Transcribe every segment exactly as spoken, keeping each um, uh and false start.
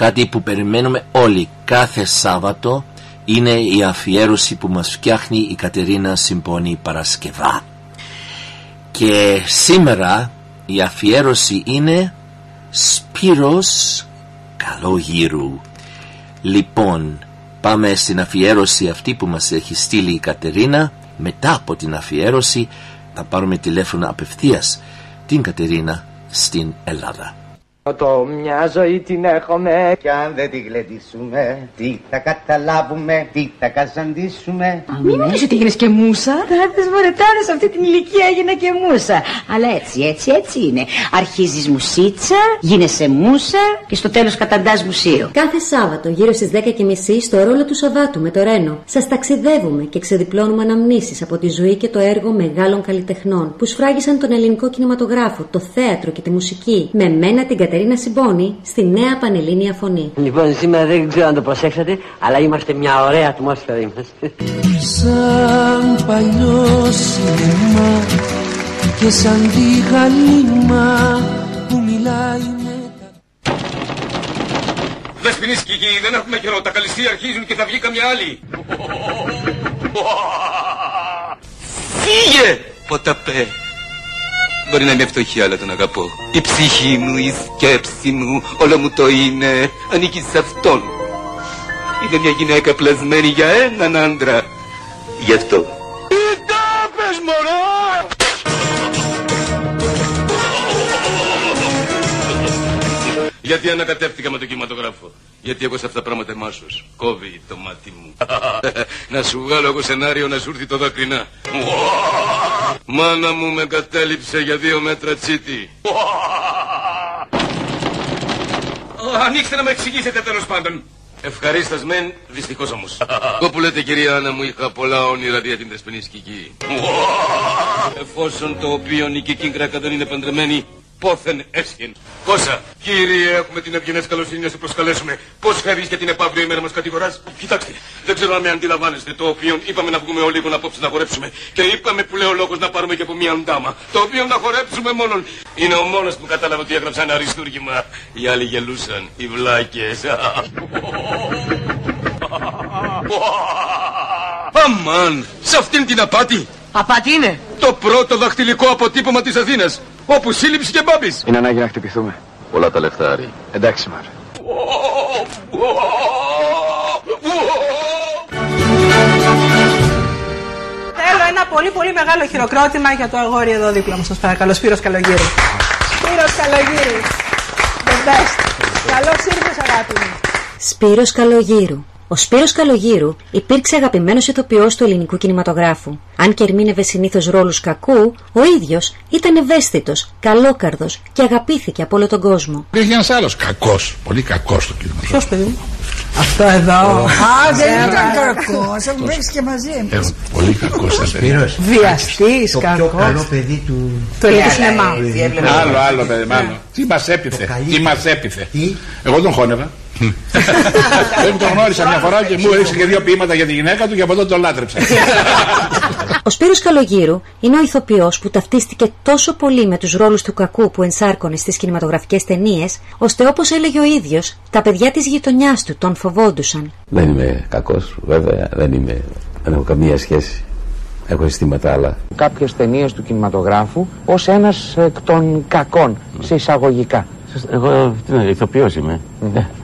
Κάτι που περιμένουμε όλοι κάθε Σάββατο είναι η αφιέρωση που μας φτιάχνει η Κατερίνα Συμπώνη Παρασκευά. Και σήμερα η αφιέρωση είναι Σπύρος Καλογήρου. Λοιπόν, πάμε στην αφιέρωση αυτή που μας έχει στείλει η Κατερίνα. Μετά από την αφιέρωση θα πάρουμε τηλέφωνα απευθείας την Κατερίνα στην Ελλάδα. Το μια ζωή την έχουμε κι αν δεν την γλεντήσουμε, τι θα καταλάβουμε, τι θα καζαντήσουμε. Μην νομίζεις ότι έγινες και μούσα. Τις μωρετάδες σε αυτή την ηλικία έγινα και μούσα. Αλλά έτσι, έτσι, έτσι είναι. Αρχίζεις μουσίτσα, γίνεσαι μούσα και στο τέλος καταντάς μουσείο. Κάθε Σάββατο γύρω στις δέκα και μισή στο ρόλο του Σαββάτου με το Ρένο σας ταξιδεύουμε και ξεδιπλώνουμε αναμνήσεις από τη ζωή και το έργο μεγάλων καλλιτεχνών που σφράγισαν τον ελληνικό κινηματογράφο, το θέατρο και τη μουσική. Με μένα την Κατερίνα να συμπώνει στη νέα πανελλήνια φωνή. Λοιπόν, σήμερα δεν ξέρω αν το προσέξατε, αλλά είμαστε μια ωραία ατμόσφαιρα. Είμαστε σαν παλιό σινεμά και σαν τη γαλήμα που μιλάει με τα... Δεσποινής και γη, δεν έχουμε καιρό. Τα καλυστή αρχίζουν και θα βγει καμιά άλλη. Φύγε, ποταπέ. Μπορεί να είμαι φτωχή, αλλά τον αγαπώ. Η ψυχή μου, η σκέψη μου, όλο μου το είναι. Ανήκει σε αυτόν. Είναι μια γυναίκα πλασμένη για έναν άντρα. Γι' αυτό. Τι τάπες, μωρό! Γιατί ανακατεύτηκα με τον κινηματογράφο. Γιατί εγώ σε αυτά τα πράγματα είμαι άσος. Κόβει το μάτι μου. Να σου βγάλω εγώ σενάριο να σου έρθει το δάκρυνα. Μάνα μου με κατέληψε για δύο μέτρα τσίτη. Ανοίξτε να με εξηγήσετε τέλος πάντων. Ευχαρίστας μεν, δυστυχώς όμως. Εγώ που λέτε κυρία Άννα μου είχα πολλά όνειρα για την δεσποινή Κική. Εφόσον το οποίο η Κική Κράκα δεν είναι παντρεμένη, πόθεν έσχεν. Κόσα, κύριε, έχουμε την ευγενές καλοσύνη να σε προσκαλέσουμε. Πώς φεύγεις για την επαύριο ημέρα μας κατηγοράς. Κοιτάξτε, δεν ξέρω αν με αντιλαμβάνεστε. Το οποίο είπαμε να βγούμε όλοι να απόψε να χορέψουμε. Και είπαμε που λέει ο λόγος να πάρουμε και από μια ντάμα. Το οποίο να χορέψουμε μόνον. Είναι ο μόνος που κατάλαβε ότι έγραψα ένα αριστούργημα. Οι άλλοι γελούσαν, οι βλάκες. Αμάν, σε αυτήν την απάτη. Απάτη είναι. Το πρώτο δαχτυλικό αποτύπωμα της Αθήνας. Όπου σύλληψη και μπάμπης. Είναι ανάγκη να χτυπηθούμε. Πολλά τα λεφτά, Άρη. Εντάξει, Μάρ. Θέλω ένα πολύ πολύ μεγάλο χειροκρότημα για το αγόρι εδώ δίπλα μου. Σας παρακαλώ, Σπύρος Καλογήρου. Σπύρος Καλογήρου. The best. Καλώς ήρθες, αγάπη μου. Σπύρος Καλογήρου. Ο Σπύρος Καλογήρου υπήρξε αγαπημένος ηθοποιός του ελληνικού κινηματογράφου. Αν και ερμήνευε συνήθως ρόλους κακού, ο ίδιος ήταν ευαίσθητος, καλόκαρδος και αγαπήθηκε από όλο τον κόσμο. Υπήρχε ένας άλλος κακός, πολύ κακός στο κινηματογράφο. Ποιος παιδί μου? Αυτό εδώ. Α, δεν ήταν κακός, θα μου παίξει και μαζί εμείς. Πολύ κακός ήταν Σπύρος. Βιαστής, κακός. Το πιο καλό παιδί του... Το ελληνικό σινεμά. Άλλο, άλλο παιδί, μάλλον. Τι μας έπιθε, τι μας έπιθε. Εγώ τον χώνευα. Εγώ τον γνώρισα μια φορά και μου έριξε και δύο ποίηματα για τη γυναίκα του και από τότε τον λάτρεψα. Ο Σπύρος Καλογήρου είναι ο ηθοποιός που ταυτίστηκε τόσο πολύ με τους ρόλους του κακού που ενσάρκωνε στις κινηματογραφικές ταινίες, ώστε όπως έλεγε ο ίδιος, τα παιδιά της γειτονιάς του τον φοβόντουσαν. Δεν είμαι κακός, βέβαια, δεν είμαι, δεν έχω καμία σχέση. Έχω αισθήματα άλλα. Κάποιες ταινίες του κινηματογράφου ως ένας εκ των κακών, σε εισαγωγικά. Εγώ ηθοποιός είμαι.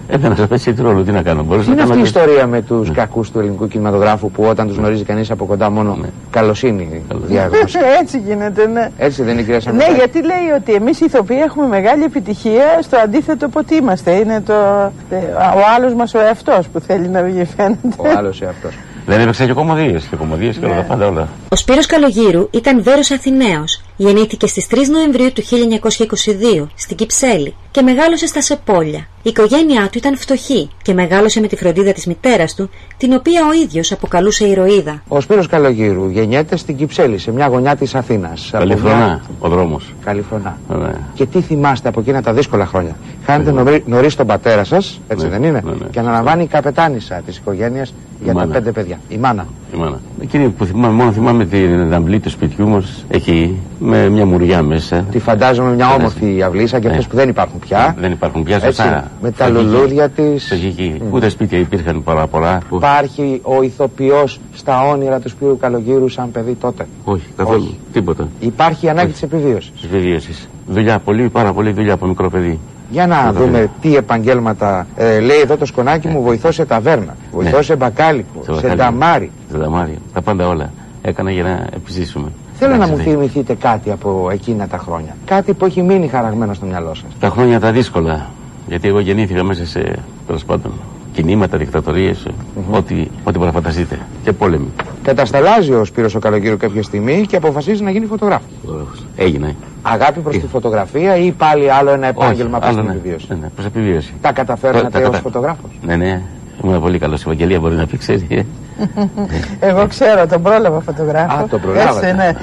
Έπαιρνα σε πέσει τρόλου, τι να κάνω. Μπορούσα είναι να αυτή η ιστορία και... με τους ναι. κακούς του ελληνικού κινηματογράφου που όταν τους γνωρίζει κανείς από κοντά μόνο ναι. καλοσύνη διάγνωση. Έτσι γίνεται, ναι. Έτσι δεν είναι η κυρία Σαμιωτάκη? Ναι, γιατί λέει ότι εμείς οι ηθοποιοί έχουμε μεγάλη επιτυχία στο αντίθετο από τι είμαστε. Είναι το... ο άλλος μας ο εαυτός που θέλει να βγει, φαίνεται. Ο άλλος εαυτός. Δεν έπαιξε και κομμωδίες και κομμωδίες και όλα τα πάντα όλα. Ο Σπύρος Καλογήρου ήταν βέρος Αθηναίος. Γεννήθηκε στις τρεις Νοεμβρίου του χίλια εννιακόσια είκοσι δύο στην Κυψέλη και μεγάλωσε στα Σεπόλια. Η οικογένειά του ήταν φτωχή και μεγάλωσε με τη φροντίδα της μητέρας του, την οποία ο ίδιος αποκαλούσε ηρωίδα. Ο Σπύρος Καλογήρου γεννιέται στην Κυψέλη, σε μια γωνιά της Αθήνας. Καλυφρονά, μια... ο δρόμος. Καλυφρονά. Ναι. Και τι θυμάστε από εκείνα τα δύσκολα χρόνια. Χάνετε ναι. νωρίς τον πατέρα σας, έτσι ναι. δεν είναι, ναι, ναι. και αναλαμβάνει η καπετάνισσα της οικογένειας για τα πέντε παιδιά. Η μάνα. Η μάνα. Εκείνη που θυμάμαι, μόνο θυμάμαι την αυλή του σπιτιού μας, εκεί, με μια μουριά μέσα. Τη φαντάζομαι μια όμορφη αυλή, σαν και αυτές που δεν υπάρχουν πια. Δεν υπάρχουν πια, σωστά. Με τα λουλούδια της. Ούτε σπίτια υπήρχαν πολλά πολλά. Υπάρχει ο ηθοποιός στα όνειρα του Σπύρου Καλογήρου σαν παιδί τότε? Όχι, καθόλου. Τίποτα. Υπάρχει η ανάγκη της επιβίωσης. Της επιβίωσης. Δουλειά, πολύ, πάρα πολύ δουλειά από μικρό παιδί. Για να δούμε τι επαγγέλματα ε, λέει εδώ το σκονάκι μου. Βοηθώ σε ταβέρνα, βοηθώ σε μπακάλικο, σε νταμάρι. Σε νταμάρι, τα πάντα όλα έκανα για να επιζήσουμε. Θέλω να μου θυμηθείτε κάτι από εκείνα τα χρόνια. Κάτι που έχει μείνει χαραγμένο στο μυαλό σας. Τα χρόνια τα δύσκολα. Γιατί εγώ γεννήθηκα μέσα σε, τέλος πάντων, κινήματα, δικτατορίες, ό,τι μπορεί να φανταστείτε. Και πόλεμοι. Κατασταλάζει ο Σπύρος ο Καλογήρου κάποια στιγμή και αποφασίζει να γίνει φωτογράφος. Έγινε. Αγάπη προς τη φωτογραφία ή πάλι άλλο ένα επάγγελμα προς την επιβίωση? Ναι, προς επιβίωση. Τα καταφέρατε ως φωτογράφος? Ναι, ναι. Ήμουν πολύ καλός. Η Ευαγγελία μπορεί να πει, ξέρει. Εγώ ξέρω, τον πρόλαβα φωτογράφο. Α, τον προλάβατε.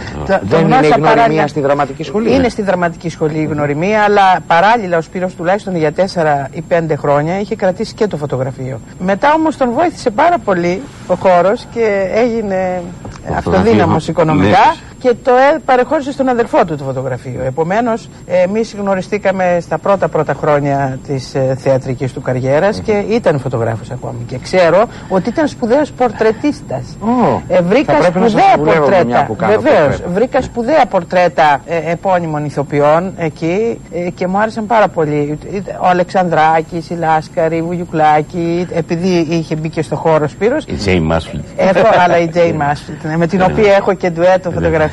Δεν είναι γνωριμία στη δραματική σχολή? Είναι στη δραματική σχολή η γνωριμία, αλλά παράλληλα ο Σπύρος τουλάχιστον για τέσσερα ή πέντε χρόνια είχε κρατήσει και το φωτογραφείο. Μετά όμως τον βοήθησε πάρα πολύ ο χώρος και έγινε αυτοδύναμος οικονομικά. Και το παρεχώρησε στον αδερφό του το φωτογραφείο. Επομένως, εμείς γνωριστήκαμε στα πρώτα πρώτα χρόνια της ε, θεατρικής του καριέρας και ήταν φωτογράφος ακόμη. Και ξέρω ότι ήταν σπουδαίος πορτρετίστας. Oh, ε, βρήκα σπουδαία πορτρέτα. Βεβαίως, βρήκα σπουδαία πορτρέτα ε, επώνυμων ηθοποιών εκεί ε, και μου άρεσαν πάρα πολύ. Ο Αλεξανδράκης, η Λάσκαρη, η Βουγιουκλάκη, επειδή είχε μπει και στο χώρο Σπύρος. Η Τζέι Μάσφιλτ. Έχω, αλλά η Τζέι Μάσφιλτ, με την οποία έχω και ντουέτο φωτογραφία.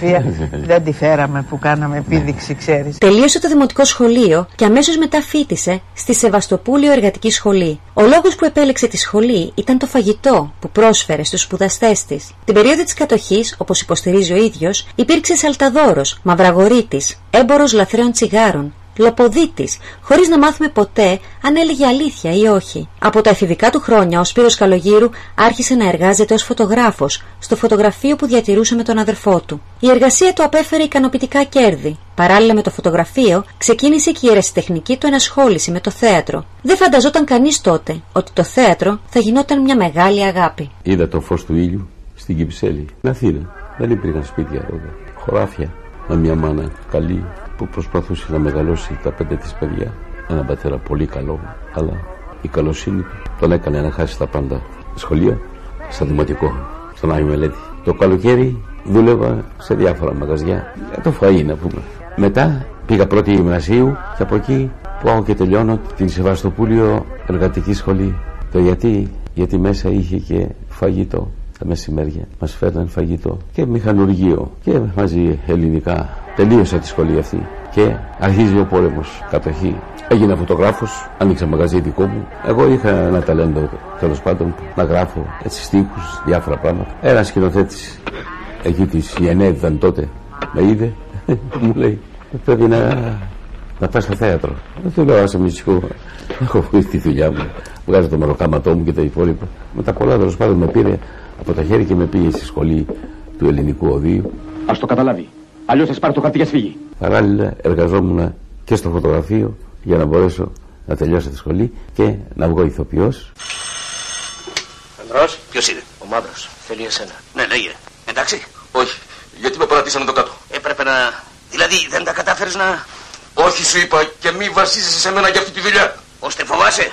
Δεν τη φέραμε που κάναμε επίδειξη, ξέρεις. Τελείωσε το δημοτικό σχολείο και αμέσως μετά φοίτησε στη Σεβαστοπούλιο Εργατική Σχολή. Ο λόγος που επέλεξε τη σχολή ήταν το φαγητό που πρόσφερε στους σπουδαστές της. Την περίοδο της κατοχής, όπως υποστηρίζει ο ίδιος, υπήρξε σαλταδόρος, μαυραγορίτης, έμπορος λαθρέων τσιγάρων, λοποδίτης, χωρίς να μάθουμε ποτέ αν έλεγε αλήθεια ή όχι. Από τα εφηβικά του χρόνια, ο Σπύρος Καλογήρου άρχισε να εργάζεται ως φωτογράφος στο φωτογραφείο που διατηρούσε με τον αδερφό του. Η εργασία του απέφερε ικανοποιητικά κέρδη. Παράλληλα με το φωτογραφείο, ξεκίνησε και η ερασιτεχνική του ενασχόληση με το θέατρο. Δεν φανταζόταν κανείς τότε ότι το θέατρο θα γινόταν μια μεγάλη αγάπη. Είδα το φως του ήλιου στην Κυψέλη. Στην Αθήνα δεν υπήρχαν σπίτια εδώ, χωράφια. Με μια μάνα καλή που προσπαθούσε να μεγαλώσει τα πέντε της παιδιά. Έναν πατέρα πολύ καλό, αλλά η καλοσύνη τον έκανε να χάσει τα πάντα. Σχολεία, στα δημοτικό, στον Άγιο Μελέτη. Το καλοκαίρι δούλευα σε διάφορα μαγαζιά, για το φαΐ να πούμε. Μετά πήγα πρώτη γυμνασίου και από εκεί πάω και τελειώνω την Σεβαστοπούλιο Εργατική Σχολή. Το γιατί, γιατί μέσα είχε και φαγητό. Τα μεσημέρια μας φέρναν φαγητό και μηχανουργείο και μαζί ελληνικά. Τελείωσα τη σχολή αυτή και αρχίζει ο πόλεμος, κατοχή. Έγινα φωτογράφος, άνοιξα μαγαζί δικό μου. Εγώ είχα ένα ταλέντο, τέλος πάντων, να γράφω έτσι στίχους, διάφορα πράγματα. Ένας σκηνοθέτης εκεί της Γενέβη ήταν τότε, με είδε, μου λέει πρέπει να, να πας στο θέατρο. Δεν του λέω άσε μισικό, έχω βγει τη δουλειά μου, βγάζω το μεροκάματό μου και τα υπόλοιπα. Με τα πολλά τέλος πάντων με πήρε από τα χέρια και με πήγε στη σχολή του Ελληνικού Οδείου. Ας το καταλάβει. Αλλιώς θα σπάρει το χαρτί και ας φύγει. Παράλληλα εργαζόμουν και στο φωτογραφείο για να μπορέσω να τελειώσω τη σχολή και να βγω ηθοποιός. Ανδρός. Ποιος είναι? Ο Μαύρος. Θέλει εσένα. Ναι, λέγε. Εντάξει. Όχι. Γιατί με παρατήσανε το κάτω. Έπρεπε να... Δηλαδή δεν τα κατάφερες να... Όχι σου είπα και μη βασίζεσαι σε μένα για αυτή τη δουλειά. Ωστε φοβάσαι.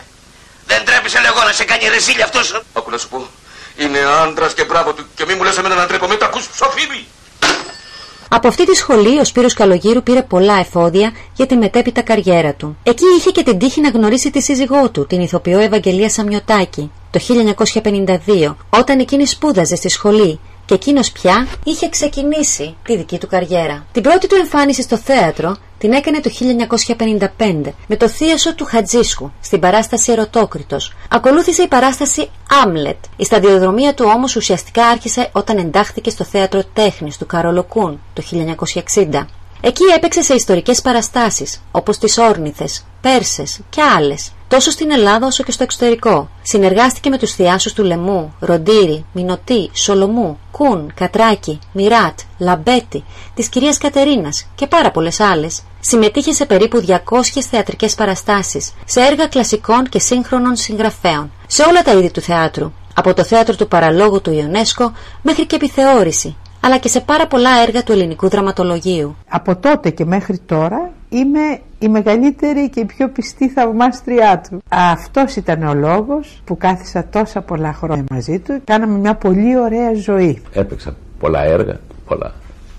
Δεν τρέπεσαι λέγω να σε κάνει ρεζίλη αυτός. Άκου να σου πω. Είναι άντρας και μπράβο του και μη μου λες εμένα να ντρέπομαι, τα ακούς ψοφίμι. Από αυτή τη σχολή ο Σπύρος Καλογήρου πήρε πολλά εφόδια για τη μετέπειτα καριέρα του. Εκεί είχε και την τύχη να γνωρίσει τη σύζυγό του, την ηθοποιό Ευαγγελία Σαμιωτάκη, το χίλια εννιακόσια πενήντα δύο, όταν εκείνη σπούδαζε στη σχολή και εκείνος πια είχε ξεκινήσει τη δική του καριέρα. Την πρώτη του εμφάνιση στο θέατρο την έκανε το χίλια εννιακόσια πενήντα πέντε με το θίασο του Χατζίσκου στην παράσταση Ερωτόκριτος. Ακολούθησε η παράσταση Άμλετ. Η σταδιοδρομία του όμως ουσιαστικά άρχισε όταν εντάχθηκε στο Θέατρο Τέχνης του Καρολοκούν το χίλια εννιακόσια εξήντα. Εκεί έπαιξε σε ιστορικές παραστάσεις όπως τις Όρνηθες, Πέρσες και άλλες, τόσο στην Ελλάδα όσο και στο εξωτερικό. Συνεργάστηκε με τους θειάσους του Λεμού, Ροντήρη, Μινωτή, Σολομού, Κουν, Κατράκη, Μιράτ, Λαμπέτη, της κυρίας Κατερίνας και πάρα πολλές άλλες. Συμμετείχε σε περίπου διακόσιες θεατρικές παραστάσεις, σε έργα κλασικών και σύγχρονων συγγραφέων, σε όλα τα είδη του θεάτρου. από το θέατρο του παραλόγου του Ιονέσκο μέχρι και επιθεώρηση, αλλά και σε πάρα πολλά έργα του ελληνικού δραματολογίου. Από τότε και μέχρι τώρα είμαι η μεγαλύτερη και η πιο πιστή θαυμάστριά του. Αυτός ήταν ο λόγος που κάθισα τόσα πολλά χρόνια μαζί του. Κάναμε μια πολύ ωραία ζωή. Έπαιξα πολλά έργα, πολλά,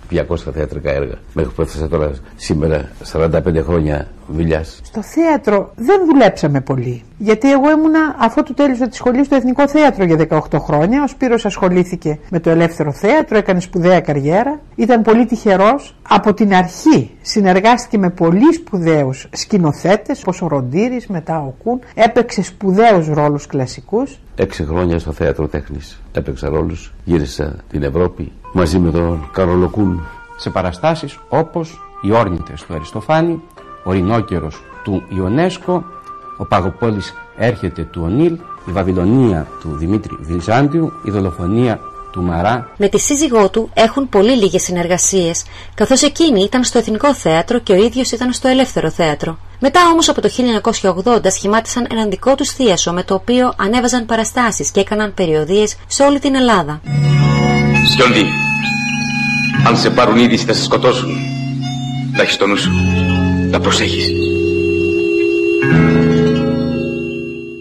διακόσια θεατρικά έργα, μέχρι που έφτασα τώρα σήμερα σαράντα πέντε χρόνια δουλειάς. Στο θέατρο δεν δουλέψαμε πολύ, γιατί εγώ ήμουνα, αφού του τέλειωσα τη σχολή, στο Εθνικό Θέατρο για δεκαοκτώ χρόνια. Ο Σπύρος ασχολήθηκε με το Ελεύθερο Θέατρο, έκανε σπουδαία καριέρα. Ήταν πολύ τυχερός. Από την αρχή συνεργάστηκε με πολύ σπουδαίους σκηνοθέτες, όπως ο Ροντήρης, μετά ο Κουν. Έπαιξε σπουδαίους ρόλους κλασικούς. Έξι χρόνια στο Θέατρο Τέχνης έπαιξα ρόλους. Γύρισα την Ευρώπη μαζί με τον Καρολοκούν σε παραστάσεις όπως οι Όρνητες του Αριστοφάνη, ο Ρινόκερος του Ιονέσκο, ο Παγοπόλης έρχεται του Ονίλ, η Βαβυλωνία του Δημήτρη Βυζάντιου, η Δολοφονία του Μαρά. Με τη σύζυγό του έχουν πολύ λίγες συνεργασίες, καθώς εκείνη ήταν στο Εθνικό Θέατρο και ο ίδιος ήταν στο Ελεύθερο Θέατρο. Μετά όμως από το χίλια εννιακόσια ογδόντα σχημάτισαν έναν δικό τους θίασο, με το οποίο ανέβαζαν παραστάσεις και έκαναν περιοδίες σε όλη την Ελλάδα. Σιόντι, αν σε πάρουν είδηση θα σε σκοτώσουν. Να έχεις το νου σου, να προσέχεις.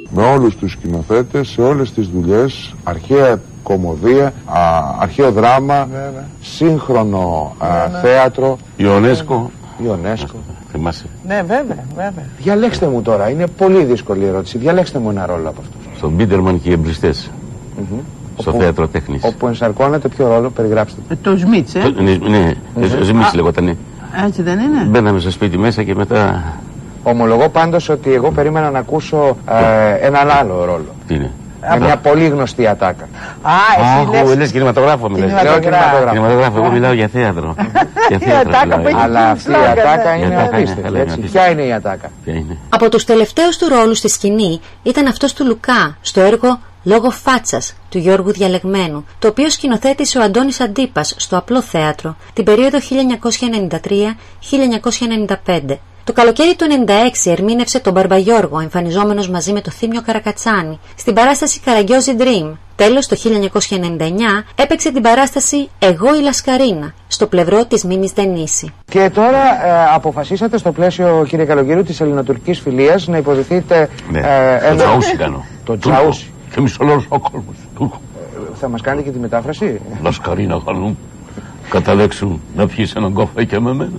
Με όλους τους σκηνοθέτες, σε όλες τις δουλειές, αρχαία κομμωδία, α, αρχαίο δράμα, ναι, ναι. σύγχρονο α, ναι, ναι. θέατρο. Ιονέσκο. Ιονέσκο. Θυμάσαι. Ναι, βέβαια, βέβαια. Διαλέξτε μου τώρα, είναι πολύ δύσκολη η ερώτηση. Διαλέξτε μου ένα ρόλο από αυτούς. Στον Μπίτερμαν και οι εμπριστές. Mm-hmm. Στο όπου, θέατρο τέχνης. Όπου ενσαρκώνεται ποιο ρόλο, περιγράψτε. Ε, το Σμίτς, ε. Το, ναι, ναι, ναι. Σμίτς λεγότανε. Έτσι δεν είναι. Μπαίναμε στο σπίτι μέσα και μετά... Ομολογώ πάντως ότι εγώ περίμενα να ακούσω ε, έναν άλλο ρόλο. Τι είναι. Ε, μια πολύ γνωστή ατάκα. Α, εσύ λες... λες κινηματογράφο μιλάς. Λέω κινηματογράφο. Κινηματογράφο, εγώ μιλάω για θέατρο. Για θέατρο μιλάω. Αλλά αυτή η ατάκα είναι απίστευτη. Ποια είναι η ατάκα. Από τους τελευταίους του ρόλους στη σκηνή ήταν αυτός του Λουκά στο έργο «Λόγω φάτσας» του Γιώργου Διαλεγμένου, το οποίο σκηνοθέτησε ο Αντώνης Αντίπας στο Απλό Θέατρο την περίοδο χίλια εννιακόσια ενενήντα τρία με χίλια εννιακόσια ενενήντα πέντε. Το καλοκαίρι του χίλια εννιακόσια ενενήντα έξι ερμήνευσε τον Μπαρμπαγιώργο, εμφανιζόμενος μαζί με τον Θήμιο Καρακατσάνη, στην παράσταση «Καραγκιόζη Dream». Τέλος, το χίλια εννιακόσια ενενήντα εννιά έπαιξε την παράσταση «Εγώ η Λασκαρίνα» στο πλευρό της Μίμης Δενίση. Και τώρα ε, αποφασίσατε στο πλαίσιο, κύριε Καλογήρου, της ελληνοτουρκικής φιλίας να υποδηθείτε... Ναι, ε, το Τζαούσι κάνω. Το Τζαούσι. Και μισολός ο κόσμος. Θα μας κάνετε και τη μετάφραση. Λασκαρίνα χαλούν, καταλέξουν να πιείς έναν κόφα και με μένα.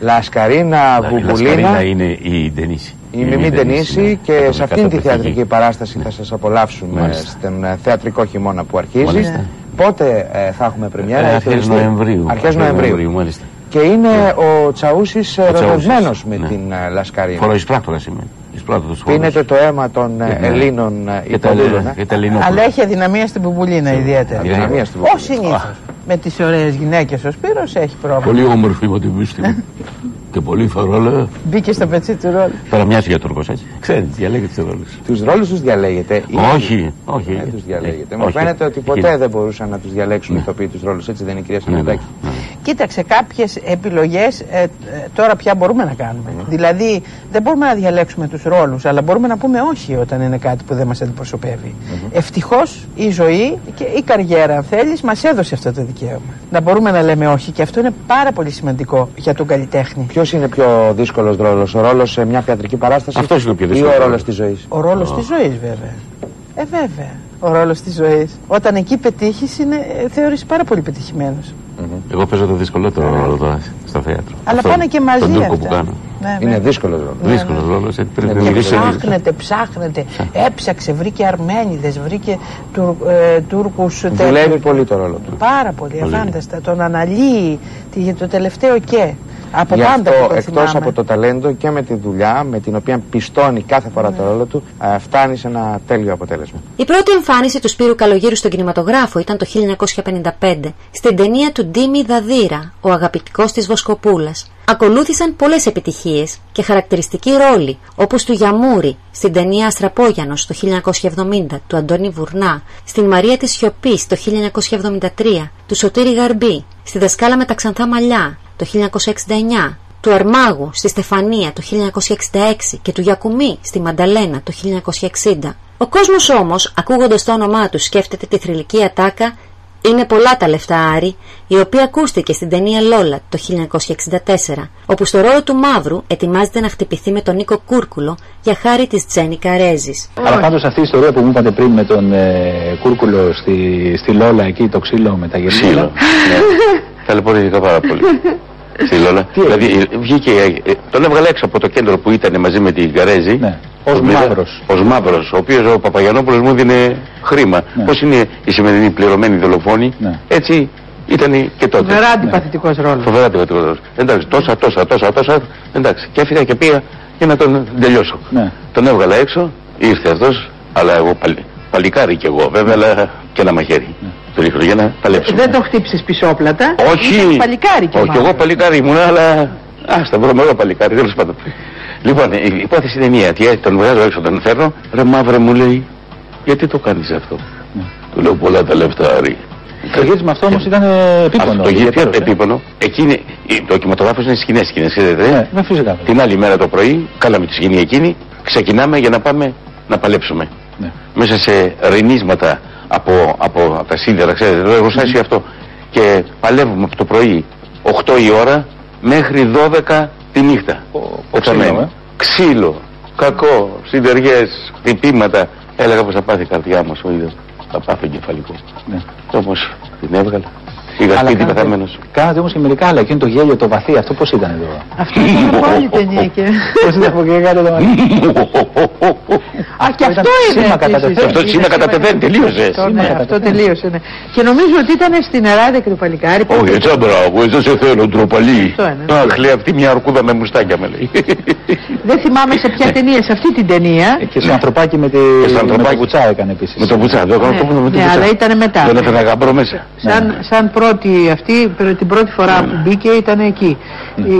Λασκαρίνα Βουβουλίνα. Λασκαρίνα είναι η Ντενίση. Η Μιμή Ντενίση, και σε αυτήν τη θεατρική παράσταση ναι. θα σας απολαύσουμε. Μάλιστα. Στον θεατρικό χειμώνα που αρχίζει. Μάλιστα. Πότε ε, θα έχουμε πρεμιέρα. Ε, αρχές Νοεμβρίου. Αρχές Νοεμβρίου. Μάλιστα. Και είναι ναι. ο Τσαούσης ερωτευμένος με ναι. την Λασκαρίνα. Φοροεισπράκτορα σήμερα. Πίνεται το αίμα των ε, Ελλήνων υπολούλων. Αλλά έχει αδυναμία στην Μπουμπουλίνα ιδιαίτερα. Ως συνήθως. Με τις ωραίες γυναίκες ο Σπύρος έχει πρόβλημα. Πολύ όμορφη μοτιμίστη μου. Και πολύ φαρόλα. Μπήκε στο πετσί του ρόλου. Τώρα μοιάζει για Τούρκος έτσι. Ξέρετε, διαλέγετε τους ρόλους. Τους ρόλους τους διαλέγετε. Όχι, όχι. Δεν τους διαλέγετε. Μου φαίνεται ότι ποτέ δεν μπορούσαν να τους διαλέξουν οι ηθοποιοί τους ρόλους. Έτσι δεν είναι, κυρία Σαμιωτάκη? Κοίταξε, κάποιες επιλογές ε, τώρα πια μπορούμε να κάνουμε. Mm. Δηλαδή, δεν μπορούμε να διαλέξουμε τους ρόλους, αλλά μπορούμε να πούμε όχι όταν είναι κάτι που δεν μας αντιπροσωπεύει. Mm-hmm. Ευτυχώς η ζωή και η καριέρα, αν θέλεις, μας έδωσε αυτό το δικαίωμα. Να μπορούμε να λέμε όχι, και αυτό είναι πάρα πολύ σημαντικό για τον καλλιτέχνη. Ποιος είναι πιο δύσκολος ρόλος, ο ρόλος σε μια θεατρική παράσταση, αυτός είναι ο πιο δύσκολος, ή ο ρόλος της ζωής? Ο ρόλος oh. της ζωής, βέβαια. Ε, βέβαια. Ο ρόλος της ζωής. Όταν εκεί πετύχεις, είναι, θεωρείς πάρα πολύ πετυχημένος. Mm-hmm. Εγώ παίζω το δυσκολότερο yeah. ρόλο τώρα στο θέατρο. Αλλά αυτό, πάνε και μαζί τον αυτά. Κάνω. Ναι, είναι δύσκολος ρόλος. Ναι, δύσκολος ναι. ρόλος. Γιατί πρέπει να ψάχνετε, ψάχνετε. Έψαξε, βρήκε Αρμένιδες, βρήκε Τουρ, ε, Τούρκους. Δουλεύει πολύ το ρόλο του. Πάρα πολύ, αφάνταστα. Τον αναλύει το τελευταίο και. Από γι' αυτό, εκτός από το ταλέντο και με τη δουλειά με την οποία πιστώνει κάθε φορά mm. το ρόλο του, φτάνει σε ένα τέλειο αποτέλεσμα. Η πρώτη εμφάνιση του Σπύρου Καλογήρου στον κινηματογράφο ήταν το χίλια εννιακόσια πενήντα πέντε στην ταινία του Ντίμη Δαδύρα, ο αγαπητικός της Βοσκοπούλας. Ακολούθησαν πολλές επιτυχίες και χαρακτηριστικοί ρόλοι, όπως του Γιαμούρη στην ταινία Αστραπόγιανος το χίλια εννιακόσια εβδομήντα, του Αντώνη Βουρνά, στην Μαρία της Σιωπής το χίλια εννιακόσια εβδομήντα τρία, του Σωτήρη Γαρμπή, στη Δασκάλα με τα ξανθά μαλλιά το χίλια εννιακόσια εξήντα εννιά, του Αρμάγου στη Στεφανία το χίλια εννιακόσια εξήντα έξι και του Γιακουμή στη Μανταλένα το χίλια εννιακόσια εξήντα. Ο κόσμος όμως, ακούγοντας το όνομά του, σκέφτεται τη θρυλική ατάκα «Είναι πολλά τα λεφτά, Άρη», η οποία ακούστηκε στην ταινία Λόλα το χίλια εννιακόσια εξήντα τέσσερα, όπου στο ρόλο του Μαύρου ετοιμάζεται να χτυπηθεί με τον Νίκο Κούρκουλο για χάρη της Τζένι Καρέζης. Αλλά πάντως αυτή η ιστορία που μου είπατε πριν με τον ε, Κούρκουλο στη, στη Λόλα, εκεί το ξύλο με τα γερμανικά. Ταλαιπωρήθηκα πάρα πολύ. Στη Λόλα. Δηλαδή βγήκε, τον έβγαλε έξω από το κέντρο που ήταν μαζί με την Καρέζη. Ναι. Ως Μαύρος. Ως Μαύρος, ο οποίος ο Παπαγιανόπουλος μου δίνε χρήμα. Ναι. Πώς είναι οι σημερινοί πληρωμένοι δολοφόνοι, ναι, έτσι ήταν και τότε. Φοβερά αντιπαθητικός ρόλος. Φοβερά αντιπαθητικός ρόλος. Εντάξει, τόσα, τόσα, τόσα, τόσα. Εντάξει, και έφυγα και πήγα για να τον τελειώσω. Ναι. Τον έβγαλα έξω, ήρθε αυτός, αλλά εγώ παλι, παλικάρι κι εγώ βέβαια, αλλά και ένα μαχαίρι. Ναι. Το ρίχνω για να παλέψω. Δεν τον χτύψεις πισόπλατα. Όχι. Παλικάρι κι όχι, εγώ παλικάρι ήμουν, αλλά. Α, στα βρωμερό παλικάρι, τέλος πάντων. Λοιπόν, η υπόθεση είναι μία, τι τον βγάζω έξω, τον φέρνω, ρε Μαύρε μου λέει, γιατί το κάνεις αυτό. Ναι. Του λέω πολλά τα λεφτά, Άρη. Το γύρισμα αυτό όμως ήταν επίπονο. Το γύρισμα επίπονο, εκείνη, το κινηματογράφος είναι σκηνές, σκηνές, ξέρετε. Ναι, φυσικά. Την άλλη μέρα το πρωί, κάναμε τη σκηνή εκείνη, ξεκινάμε για να πάμε να παλέψουμε. Ναι. Μέσα σε ρινίσματα από, από, από τα σίδερα, ξέρετε, το εργοστάσιο mm. αυτό. Και παλεύουμε από το πρωί, οκτώ η ώρα, μέχρι δώδεκα τη νύχτα. Ξύλο, ξύλο, κακό, συντεριές, χτυπήματα. Έλεγα πως θα πάθει η καρδιά μας ο ίδιος. Θα πάθει εγκεφαλικό. Ναι. Όμως την έβγαλα. Πήγα σπίτι πεθαμένος. Κάνατε όμως και μερικά άλλα. Εκείνο το γέλιο, το βαθύ, αυτό πώς ήταν εδώ. Αυτό ήταν από άλλη ταινία και. Πώς ήταν από εκεί, κάτω το βαθύ. Α, και αυτό είναι. Αυτό σήμα κατατεβαίνει, τελείωσε. Αυτό τελείωσε. Και νομίζω ότι ήταν στην Αράδα και το παλικάρι. Όχι, έτσι μπράβο, δεν σε θέλω, ντροπαλή. Αχ, λέει αυτή μια αρκούδα με μουστάκια με λέει. Δεν θυμάμαι σε ποια ταινία, σε αυτή την ταινία. Και στο ανθρωπάκι με το βουτσά έκανε επίσης. Με το βουτσά, δεν έκανε το βουτσά. Ναι, αλλά ήταν μετά. Δεν έφερε γαμπρό μέσα. Σαν πρώτη αυτή, την πρώτη φορά που μπήκε ήταν εκεί.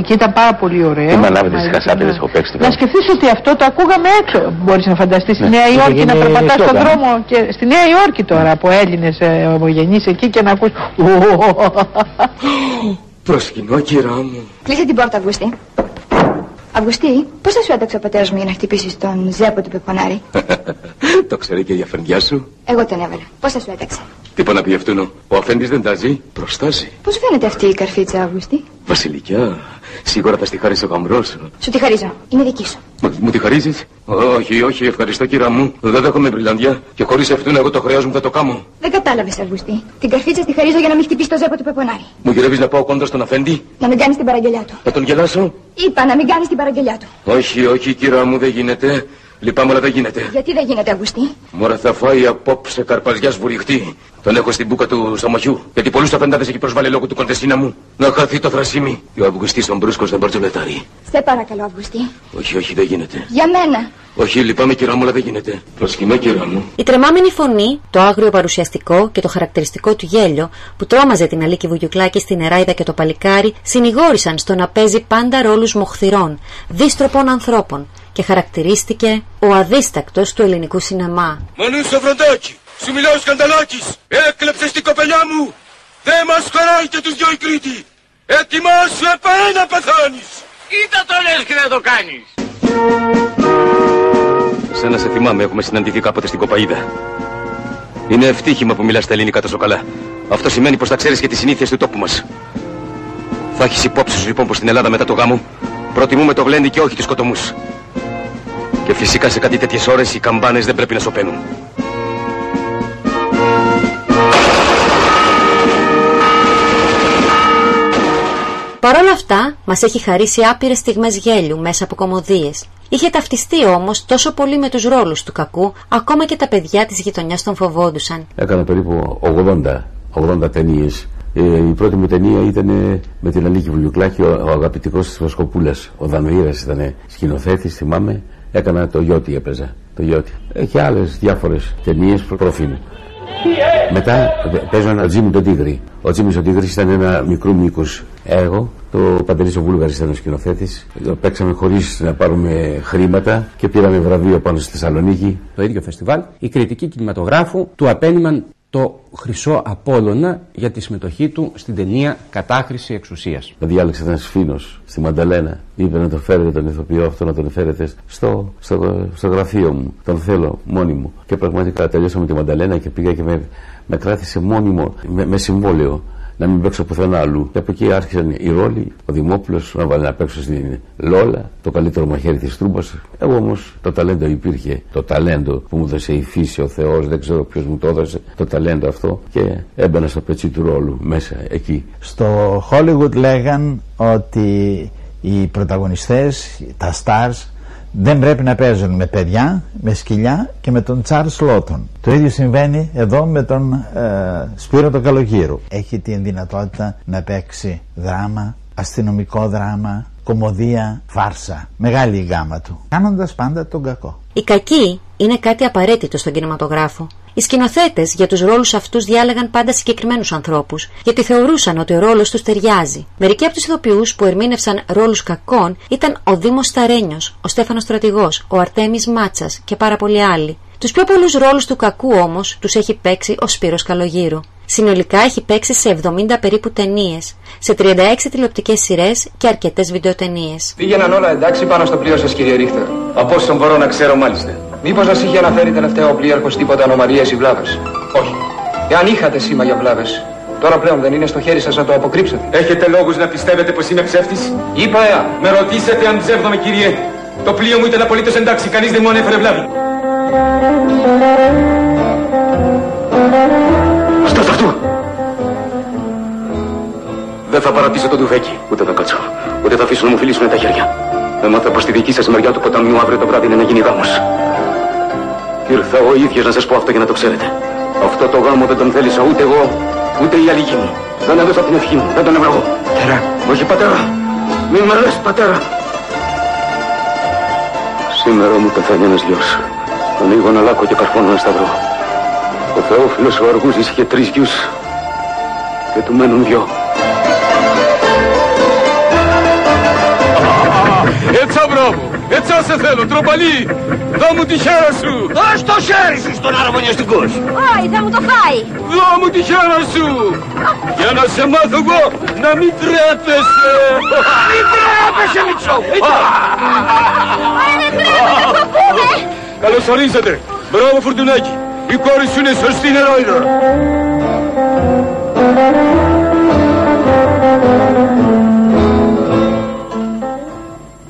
Και ήταν πάρα πολύ ωραίο. Είμαι ανάβητε στι χασάπιδε που παίξτε. Να σκεφτεί ότι αυτό το ακούγαμε έξω. Μπορεί να φανταστεί στη Νέα Υόρκη να περπατά στον δρόμο. Στη Νέα Υόρκη τώρα από Έλληνε ομογενεί εκεί και να ακού. Προσκυνώ, κυρά μου. Κλείσε την πόρτα, Αυγουστή. Αυγουστή, πώς θα σου έταξε ο πατέρας μου για να χτυπήσεις τον Ζέπο του Πεπονάρη. Το ξέρει και η αφεντιά σου. Εγώ τον έβαλα. Πώς θα σου έταξε. Τίποτα να πει αυτούνο. Ο αφέντης δεν τάζει, προστάζει. Πώς φαίνεται αυτή η καρφίτσα, Αυγουστή. Βασιλικιά, σίγουρα θα στη χαρίσω γαμπρό σου. Σου τη χαρίζω. Είναι δική σου. Μ, μου τη χαρίζεις. Όχι, όχι, ευχαριστώ κύρα μου. Δεν δέχομαι μπριλαντιά και χωρίς αυτούν εγώ το χρέος μου θα το κάνω. Δεν κατάλαβες, Αυγουστή. Την καρφίτσα στη χαρίζω για να μην χτυπήσει το ζέπο του Πεπονάρη. Μου γυρεύεις να πάω κοντά στον αφέντη. Να μην κάνεις την παραγγελιά του. Να τον γελάσω. Είπα να μην κάνεις την παραγγελιά του. Όχι, όχι κύρα μου, δεν γίνεται. Λυπάμαι, αλλά δεν γίνεται. Γιατί δεν γίνεται, Αυγουστή. Μόρα θα φάει απόψε καρπαζιάς βουριχτή. Τον έχω στην μπούκα του στομαχιού. Γιατί πολλούς αφεντάδες έχει προσβάλει λόγω του κοντεσίνα μου. Να χαθεί το θρασίμι. Ο Αυγουστής τον μπρούσκος δεν μπορεί να ταρεί. Σε παρακαλώ, Αυγουστή. Όχι, όχι, δεν γίνεται. Για μένα. Όχι, λυπάμαι, κυρά μου, αλλά δεν γίνεται. Προσκυνώ, κυρά μου. Η τρεμάμενη φωνή, το άγριο παρουσιαστικό και το χαρακτηριστικό του γέλιο που τρόμαζε την Αλίκη Βουγιουκλάκη στην Εράιδα και το Παλικάρι συνηγόρησαν στο να παίζει πάντα ρόλους μοχθηρών, δύστροπων ανθρώπων. Και χαρακτηρίστηκε ο αδίστακτος του ελληνικού σινεμά. Μανούσο Βροντάκι, σου μιλάω Σκανταλάκης, έκλεψες την κοπελιά μου, δεν μας χαράει και τους δυο η Κρήτη, ετοιμάσου επαέ να πεθάνεις. Κοίτα το λες και δεν το κάνεις. Σαν να σε θυμάμαι, έχουμε συναντηθεί κάποτε στην Κοπαΐδα. Είναι ευτύχημα που μιλάς τα ελληνικά τόσο καλά. Αυτό σημαίνει πως θα ξέρεις και τις συνήθειες του τόπου μας. Θα έχεις υπόψη σου λοιπόν πως στην Ελλάδα μετά το γάμο προτιμούμε το γλέντι και όχι τους κοτομούς. Και φυσικά σε κάτι τέτοιες ώρες οι καμπάνες δεν πρέπει να σωπαίνουν. Παρ' όλα αυτά, μας έχει χαρίσει άπειρες στιγμές γέλιου μέσα από κωμωδίες. Είχε ταυτιστεί όμως τόσο πολύ με τους ρόλους του κακού, ακόμα και τα παιδιά της γειτονιάς τον φοβόντουσαν. Έκανα περίπου ογδόντα ταινίες. Ε, η πρώτη μου ταινία ήταν με την Αλίκη Βουγιουκλάκη, ο, ο αγαπητικός της Βασκοπούλας. Ο Δανοήρας ήταν σκηνοθέτης, θυμάμαι. Έκανα το Γιώτη, έπαιζα το Γιώτη. Έχει άλλες διάφορες ταινίες προφίλ. Μετά παίζανε ο Τζίμι τον Τίγρη. Ο Τζίμις ο Τίγρης ήταν ένα μικρού μήκους έργο. Το Παντελής ο Βούλγαρης ήταν ο σκηνοθέτης. Το παίξαμε χωρίς να πάρουμε χρήματα και πήραμε βραβείο πάνω στη Θεσσαλονίκη. Το ίδιο φεστιβάλ, οι κριτικοί κινηματογράφου του απένιμαν το Χρυσό Απόλλωνα για τη συμμετοχή του στην ταινία «Κατάχρηση εξουσίας». Δηλαδή διάλεξε ένας φίλος στη Μανταλένα, είπε να τον φέρετε τον ηθοποιό αυτό, να τον φέρετε στο, στο, στο γραφείο μου, τον θέλω μόνιμο. Και πραγματικά τελειώσαμε τη Μανταλένα και πήγα και με, με κράτησε μόνιμο, με, με συμβόλαιο, να μην παίξω πουθενά αλλού. Και από εκεί άρχισαν οι ρόλοι, ο Δημόπουλος να βάλει να παίξω στην Λόλα, το καλύτερο μαχαίρι της Τρούμπας. Εγώ όμως το ταλέντο υπήρχε, το ταλέντο που μου έδωσε η φύση, ο Θεός, δεν ξέρω ποιος μου το έδωσε, το ταλέντο αυτό, και έμπαινα στο πετσί του ρόλου μέσα εκεί. Στο Hollywood λέγαν ότι οι πρωταγωνιστές, τα stars, δεν πρέπει να παίζουν με παιδιά, με σκυλιά και με τον Τσάρλς Λότον. Το ίδιο συμβαίνει εδώ με τον ε, Σπύρο τον Καλογήρου. Έχει την δυνατότητα να παίξει δράμα, αστυνομικό δράμα, κομμωδία, φάρσα. Μεγάλη η γάμα του, κάνοντας πάντα τον κακό. Οι κακοί είναι κάτι απαραίτητο στον κινηματογράφο. Οι σκηνοθέτες για τους ρόλους αυτούς διάλεγαν πάντα συγκεκριμένους ανθρώπους, γιατί θεωρούσαν ότι ο ρόλος τους ταιριάζει. Μερικοί από τους ηθοποιούς που ερμήνευσαν ρόλους κακών ήταν ο Δήμος Σταρένιος, ο Στέφανος Στρατηγός, ο Αρτέμης Μάτσας και πάρα πολλοί άλλοι. Τους πιο πολλούς ρόλους του κακού όμως τους έχει παίξει ο Σπύρος Καλογήρου. Συνολικά έχει παίξει σε εβδομήντα περίπου ταινίες, σε τριάντα έξι τηλεοπτικές σειρές και αρκετές βιντεοτενίες. Πήγαιναν όλα εντάξει πάνω στο πλοίο σας, κύριε Ρίχτερ. Από όσον μπορώ να ξέρω, μάλιστα. Μήπως σας είχε αναφέρει τελευταία ο πλοίαρχος τίποτα ανομαλίες ή βλάβες? Όχι. Εάν είχατε σήμα για βλάβες, τώρα πλέον δεν είναι στο χέρι σας να το αποκρύψετε. Έχετε λόγους να πιστεύετε πως είμαι ψεύτης? Είπα εάν. Με ρωτήσατε αν ψεύδομαι, κύριε. Το πλοίο μου ήταν απολύτως εντάξει. Κανείς δεν μου ανέφερε βλάβη. Στος αυτού! Δεν θα παρατήσω το ντουβέκι, ούτε το κατσό. Ούτε θα αφήσω να μου φιλήσουν τα χέρια. Έμαθα πως στη δική σας μεριά του ποταμιού αύριο το βράδυ είναι να γίνει γάμος. Ήρθα ο ίδιος να σας πω αυτό για να το ξέρετε. Αυτό το γάμο δεν τον θέλησα ούτε εγώ, ούτε η Αλίκη μου. Δεν έδωσα την ευχή μου, δεν τον έβραγω. Πατέρα. Όχι πατέρα. Μην με λες πατέρα. Σήμερα μου πεθάνει ένας γιος. Ανοίγω ένα λάκκο και καρφώνω ένα σταυρό. Ο Θεόφιλος ο Αργούζης είχε τρεις γιους και του μένουν δυο. Έτσι μπράβο, έτσι σε θέλω, τροπαλή, δώ μου τη χέρα σου. Δώσ' το χέρι σου στον αρμονιαστικός. Όχι, θα μου το φάει. Δώ μου τη χέρα σου, για να σε μάθω εγώ να μην τρέπεσαι. Μην τρέπεσαι, Μητσό. Άρα τρέπεσαι, θα πούμε. Καλώς ορίσατε, μπράβο Φουρτουνάκη, η κόρη σου είναι σωστή νερόιδα.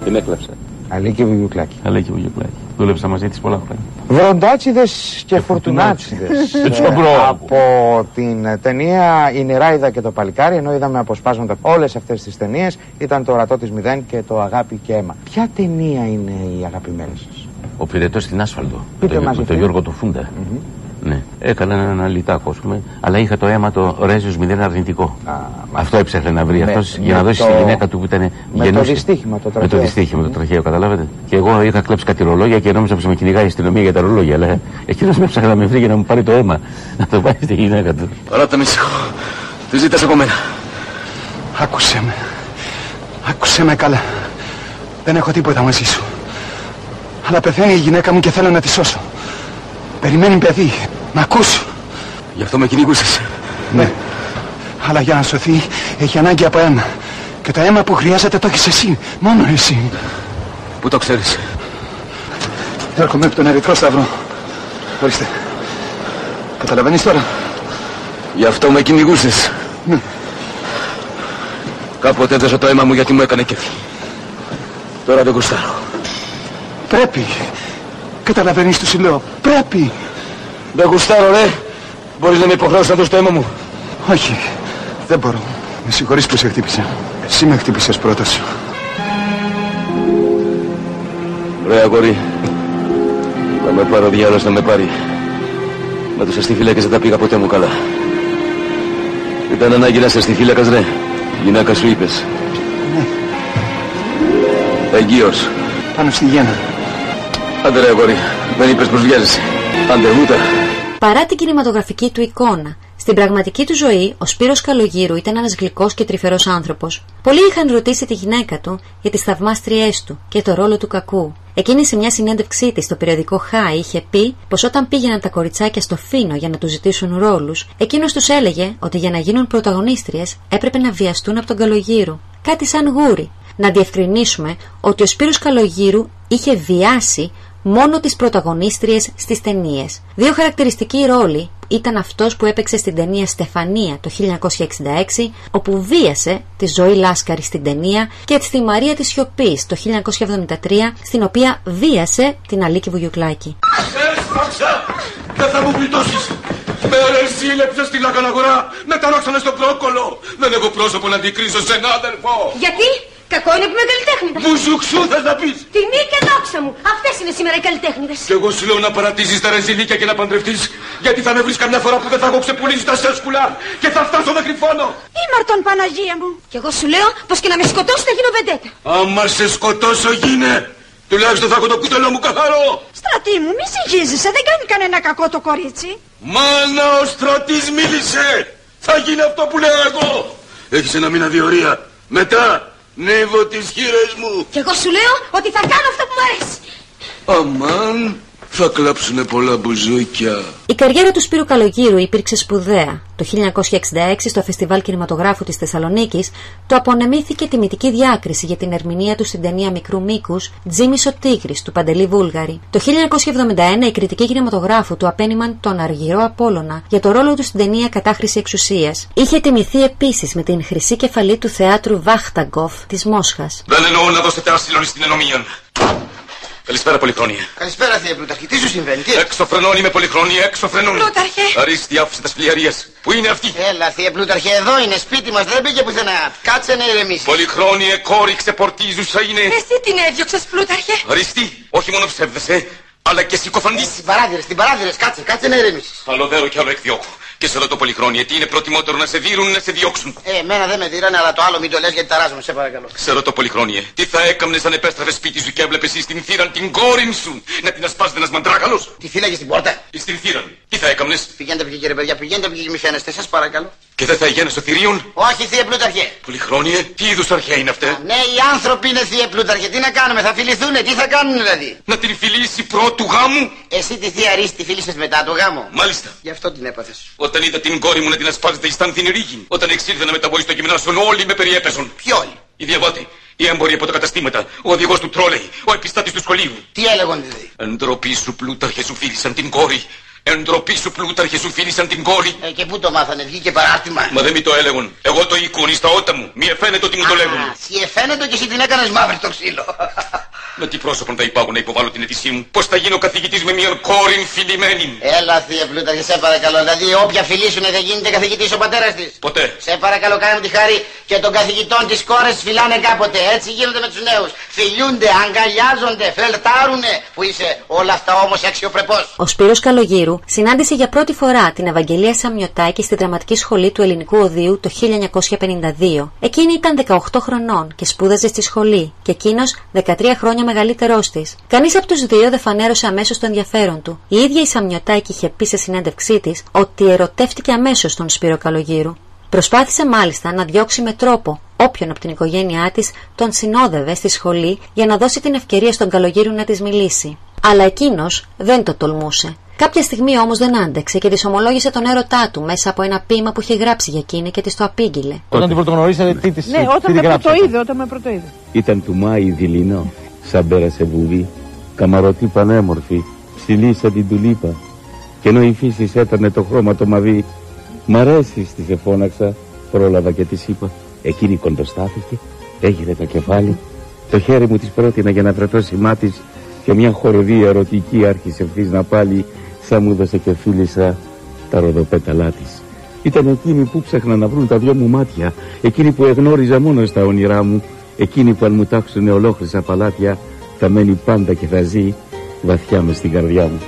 Την έκλαψα. Αλίκη Βουγιουκλάκη. Αλίκη Βουγιουκλάκη. Δούλεψα μαζί της πολλά χρόνια. Βροντάτσιδες και Φουρτουνάτσιδες. Από την ταινία «Η Νεράιδα και το Παλικάρι», ενώ είδαμε αποσπάσματα όλες αυτές τις ταινίες, ήταν το Ορατό της Μηδέν και το Αγάπη και Αίμα. Ποια ταινία είναι η αγαπημένη σας? Ο Πυρετός στην Άσφαλτο. Πείτε μας. Με τον Γιώργο του Φούντα. Mm-hmm. Ναι. Έκανα ένα λιτάκο, ας πούμε, αλλά είχα το αίμα το Ρέζιος μηδέν αρνητικό. Α, αυτό έψαχνε να βρει με, αυτός για να δώσει το... στη γυναίκα του που ήταν γεννούσε. Με το δυστύχημα το τροχαίο. Με το δυστύχημα το τροχαίο, καταλάβατε. Και εγώ είχα κλέψει κάτι ρολόγια και νόμιζα πως με κυνηγάει η αστυνομία για τα ρολόγια. Αλλά εκείνος με έψαχνε να με βρει για να μου πάρει το αίμα. Να το πάει στη γυναίκα του. Ρώτα με ησυχώ. Τι ζήτας από μένα? Άκουσέ με. Άκουσέ με καλά. Δεν έχω τίποτα μαζί σου. Αλλά πεθαίνει η γυναίκα μου και θέλω να τη σώσω. Περιμένει παιδί, να ακούς. Γι' αυτό με κυνηγούσες. Ναι. Αλλά για να σωθεί έχει ανάγκη από αίμα. Και το αίμα που χρειάζεται το έχεις εσύ. Μόνο εσύ. Πού το ξέρεις? Έρχομαι από τον Ερυθρό Σταυρό. Ορίστε. Καταλαβαίνεις τώρα? Γι' αυτό με κυνηγούσες. Ναι. Κάποτε έδωσα το αίμα μου γιατί μου έκανε κέφι. Τώρα δεν γουστάρω. Πρέπει. Καταλαβαίνεις του συλλέω. Πρέπει. Δεν γουστάρω, ρε. Μπορείς να με υποχρεώσεις να δώσεις το αίμα μου? Όχι. Δεν μπορώ. Με συγχωρείς που σε χτύπησα. Εσύ με χτύπησες πρώτα σου. Ρε αγόρι. Να με πάρω διάλος να με πάρει. Με τους αστιφύλακες δεν τα πήγα ποτέ μου καλά. Ήταν ανάγκη να είσαι αστιφύλακας, ρε. Γυναίκα σου είπες? Ναι. Εγγύος. Πάνω στη γέννα. Άντε ρε αγόρι, δεν είπες πως βγαίνεσαι. Άντε ούτε. Παρά την κινηματογραφική του εικόνα, στην πραγματική του ζωή ο Σπύρος Καλογήρου ήταν ένας γλυκός και τρυφερός άνθρωπος. Πολλοί είχαν ρωτήσει τη γυναίκα του για τις θαυμάστριές του και το ρόλο του κακού. Εκείνη σε μια συνέντευξή της στο περιοδικό Χάι είχε πει πως όταν πήγαιναν τα κοριτσάκια στο Φίνο για να τους ζητήσουν ρόλους, εκείνος τους έλεγε ότι για να γίνουν πρωταγωνίστριες έπρεπε να βιαστούν από τον Καλογήρου. Κάτι σαν γούρι. Να διευκρινίσουμε ότι ο Σπύρος Καλογήρου είχε βιάσει μόνο τις πρωταγωνίστριες στις ταινίες. Δύο χαρακτηριστικοί ρόλοι ήταν αυτός που έπαιξε στην ταινία Στεφανία το χίλια εννιακόσια εξήντα έξι, όπου βίασε τη Ζωή Λάσκαρη στην ταινία, και στη Μαρία της Σιωπής το χίλια εννιακόσια εβδομήντα τρία, στην οποία βίασε την Αλίκη Βουγιουκλάκη. Έσπαξα! Δεν θα μου πλητώσεις! Με ρεσίλεψες στη λακαναγορά! Με ταράξανε στο πρόκολο! Δεν έχω πρόσωπο να αντικρίσω σε ένα αδερφό! Γιατί? Κακό είναι που είμαι καλλιτέχνητα. Μου ζουξού θες να πεις. Τιμή και δόξα μου. Αυτές είναι σήμερα οι καλλιτέχνητες. Και εγώ σου λέω να παρατήσεις τα ρεζιλίκια και να παντρευτείς. Γιατί θα με βρεις καμιά φορά που δεν θα έχω ξεπουλήσει τα σέσκουλα. Και θα φτάσω μέχρι φόνο. Ήμαρτον Παναγία μου. Και εγώ σου λέω πως και να με σκοτώσεις θα γίνω βεντέτα. Άμα σε σκοτώσω γίνε. Τουλάχιστον θα έχω το κούτελό μου καθαρό. Στρατή μου, μη συγχύζεσαι. Δεν κάνει κανένα κακό το κορίτσι. Μάνα, ο στρατής μίλησε. Θα γίνει αυτό που λέω εγώ. Έχεις ένα μήνα διορία. Μετά. Νεύω τις χείρες μου. Κι εγώ σου λέω ότι θα κάνω αυτό που μου αρέσει. Αμάν, θα κλάψουνε πολλά μπουζούκια. Η καριέρα του Σπύρου Καλογήρου υπήρξε σπουδαία. Το χίλια εννιακόσια εξήντα έξι στο Φεστιβάλ Κινηματογράφου της Θεσσαλονίκης του απονεμήθηκε τιμητική διάκριση για την ερμηνεία του στην ταινία Μικρού Μήκους «Τζίμης ο Τίγρης» του Παντελή Βούλγαρη. Το χίλια εννιακόσια εβδομήντα ένα η κριτική κινηματογράφου του απένιμαν τον Αργυρό Απόλλωνα για το ρόλο του στην ταινία Κατάχρηση Εξουσίας. Είχε τιμηθεί επίσης με την χρυσή κεφαλή του θεάτρου Βάχταγκοφ της Μόσχας. Δεν εννοώ να δώσετε άσυλο στην ενομίων. Καλησπέρα, Πολυχρόνια. Καλησπέρα, Θεέ Πλούταρχη. Τι σου συμβαίνει, τι. Έξω φρενών είμαι, Πολυχρόνια, έξω φρενών. Πλούταρχε. Αρίστη, άφησε τα σπηλιαρίες. Πού είναι αυτή. Έλα, Θεέ Πλούταρχε, εδώ είναι σπίτι μας, δεν πήγε πουθενά. Κάτσε να ηρεμήσει. Πολυχρόνια, κόρη ξεπορτίζουσα είναι. Εσύ την έδιωξες, Πλούταρχε. Αρίστη, όχι μόνο ψεύδεσαι, αλλά και συκοφαντής. Στην παράδειρες, στην παράδειρες, κάτσε, κάτσε να ηρεμήσει. Άλλο δέρο κι άλλο εκδιώκω. Και σε ρωτώ, Πολυχρόνια, τι είναι προτιμότερο, να σε δείρουν ή να σε διώξουν. Ε, εμένα δεν με δείρανε, αλλά το άλλο μην το λες γιατί ταράζομαι, σε παρακαλώ. Σε ρωτώ, Πολυχρόνια, τι θα έκαμνες αν επέστρεφες σπίτι σου και έβλεπες εσύ στην θύραν την κόρη σου. Να την ασπάζεται ένας μαντράκαλος. Τη φύλαγες στην πόρτα. Ή στην θύραν. Τι θα έκαμνες. Πηγαίνετε πια, κύριε παιδιά, πηγαίνετε πια και μη φαίνεστε, σας παρακαλώ. Και δεν θα ηγαίνε στο θηρίον. Όχι, Θεέ Πλούταρχε. Πολυχρόνια, τι είδους αρχαία είναι αυτά. Ναι, οι άνθρωποι είναι, Θεέ Πλούταρχε. Τι να κάνουμε, θα φιληθούνε, τι θα κάνουν δηλαδή. Να την φιλήσει πρώτου γάμου. Εσύ τη Θεία Ρίστη τη φίλησες μετά το γάμο. Μάλιστα. Γι' αυτό την έπαθες. Όταν είδα την κόρη μου να την ασπάζεται εις τάν την ρίγη. Όταν εξήλθε να μεταβολεί στο γυμνάσιο, όλοι με περιέπεζαν. Ποιοι όλοι. Οι διαβάτοι, οι έμποροι από τα καταστήματα, ο οδηγός του τρόλεϊ, ο επιστάτης του σχολείου. Τι έλεγαν δηλαδή. Εντροπή σου, Πλούταρχε, σου φίλησαν την κόρη. Εντροπή σου, Πλούταρχε, σου φίλησαν την κόρη. Ε, και πού το μάθανε, βγήκε παράρτημα. Μα δεν μη το έλεγαν. Εγώ το εικόνι στα ότα μου. Μη εφαίνεται ότι μου το λέγουν. Σι εφαίνεται και εσύ την έκανες μαύρη το ξύλο. Με τι πρόσωπον θα υπάγω να υποβάλω την αίτησή μου. Πώς θα γίνω καθηγητής με μια κόρη φιλημένη. Έλα, Θεέ Πλούταρχε, σε παρακαλώ. Δηλαδή, όποια φιλήσουνε δεν γίνεται καθηγητής ο πατέρας της. Ποτέ. Σε παρακαλώ, κάνε μου τη χάρη και των καθηγητών της κόρες φιλάνε κάποτε. Έτσι γίνονται με τους νέους. Φιλιούνται, αγκαλιάζονται, φλερτάρουνε. Που είσαι όλα αυτά όμως αξιοπρεπώς. Ο Σπύρος Καλογήρου συνάντησε για πρώτη φορά την Ευαγγελία Σαμιωτάκη στη δραματική σχολή του Ελληνικού Οδείου το χίλια εννιακόσια πενήντα δύο. Εκείνη ήταν δεκαοκτώ χρονών και σπούδαζε στη σχολή, και εκείνος δεκατρία χρόνια μεγαλύτερός της. Κανείς από τους δύο δεν φανέρωσε αμέσως το ενδιαφέρον του. Η ίδια η Σαμιωτάκη είχε πει σε συνέντευξή της ότι ερωτεύτηκε αμέσως τον Σπύρο Καλογήρου. Προσπάθησε μάλιστα να διώξει με τρόπο όποιον από την οικογένειά της τον συνόδευε στη σχολή για να δώσει την ευκαιρία στον Καλογήρου να της μιλήσει. Αλλά εκείνος δεν το τολμούσε. Κάποια στιγμή όμως δεν άντεξε και της ομολόγησε τον έρωτά του μέσα από ένα ποίημα που είχε γράψει για εκείνη και της το απήγγειλε. Όταν την πρωτογνωρίσατε, τι της γράψατε. Ναι, όταν με πρωτοείδε, όταν με πρωτοείδε. Ήταν του Μάη δειλινό, σαν πέρασε βουβή, καμαρωτή πανέμορφη, ψηλή σαν την τουλίπα. Και ενώ η φύση έτανε το χρώμα το μαβί, μ' αρέσει, της εφώναξα, πρόλαβα και της είπα. Εκείνη κοντοστάθηκε, έγειρε το κεφάλι, το χέρι μου της πρότεινα για να βρεθώ σημά της, και μια χοροδία ερωτική άρχισε ευθύς να πάλι. Σαν μου έδωσε και φίλησα τα ροδοπέταλά της. Ήταν εκείνοι που ψάχνα να βρουν τα δυο μου μάτια, εκείνοι που εγνώριζα μόνο στα όνειρά μου, εκείνοι που αν μου τάξουνε ολόκληρα παλάτια, θα μένει πάντα και θα ζει βαθιά μες στην καρδιά μου.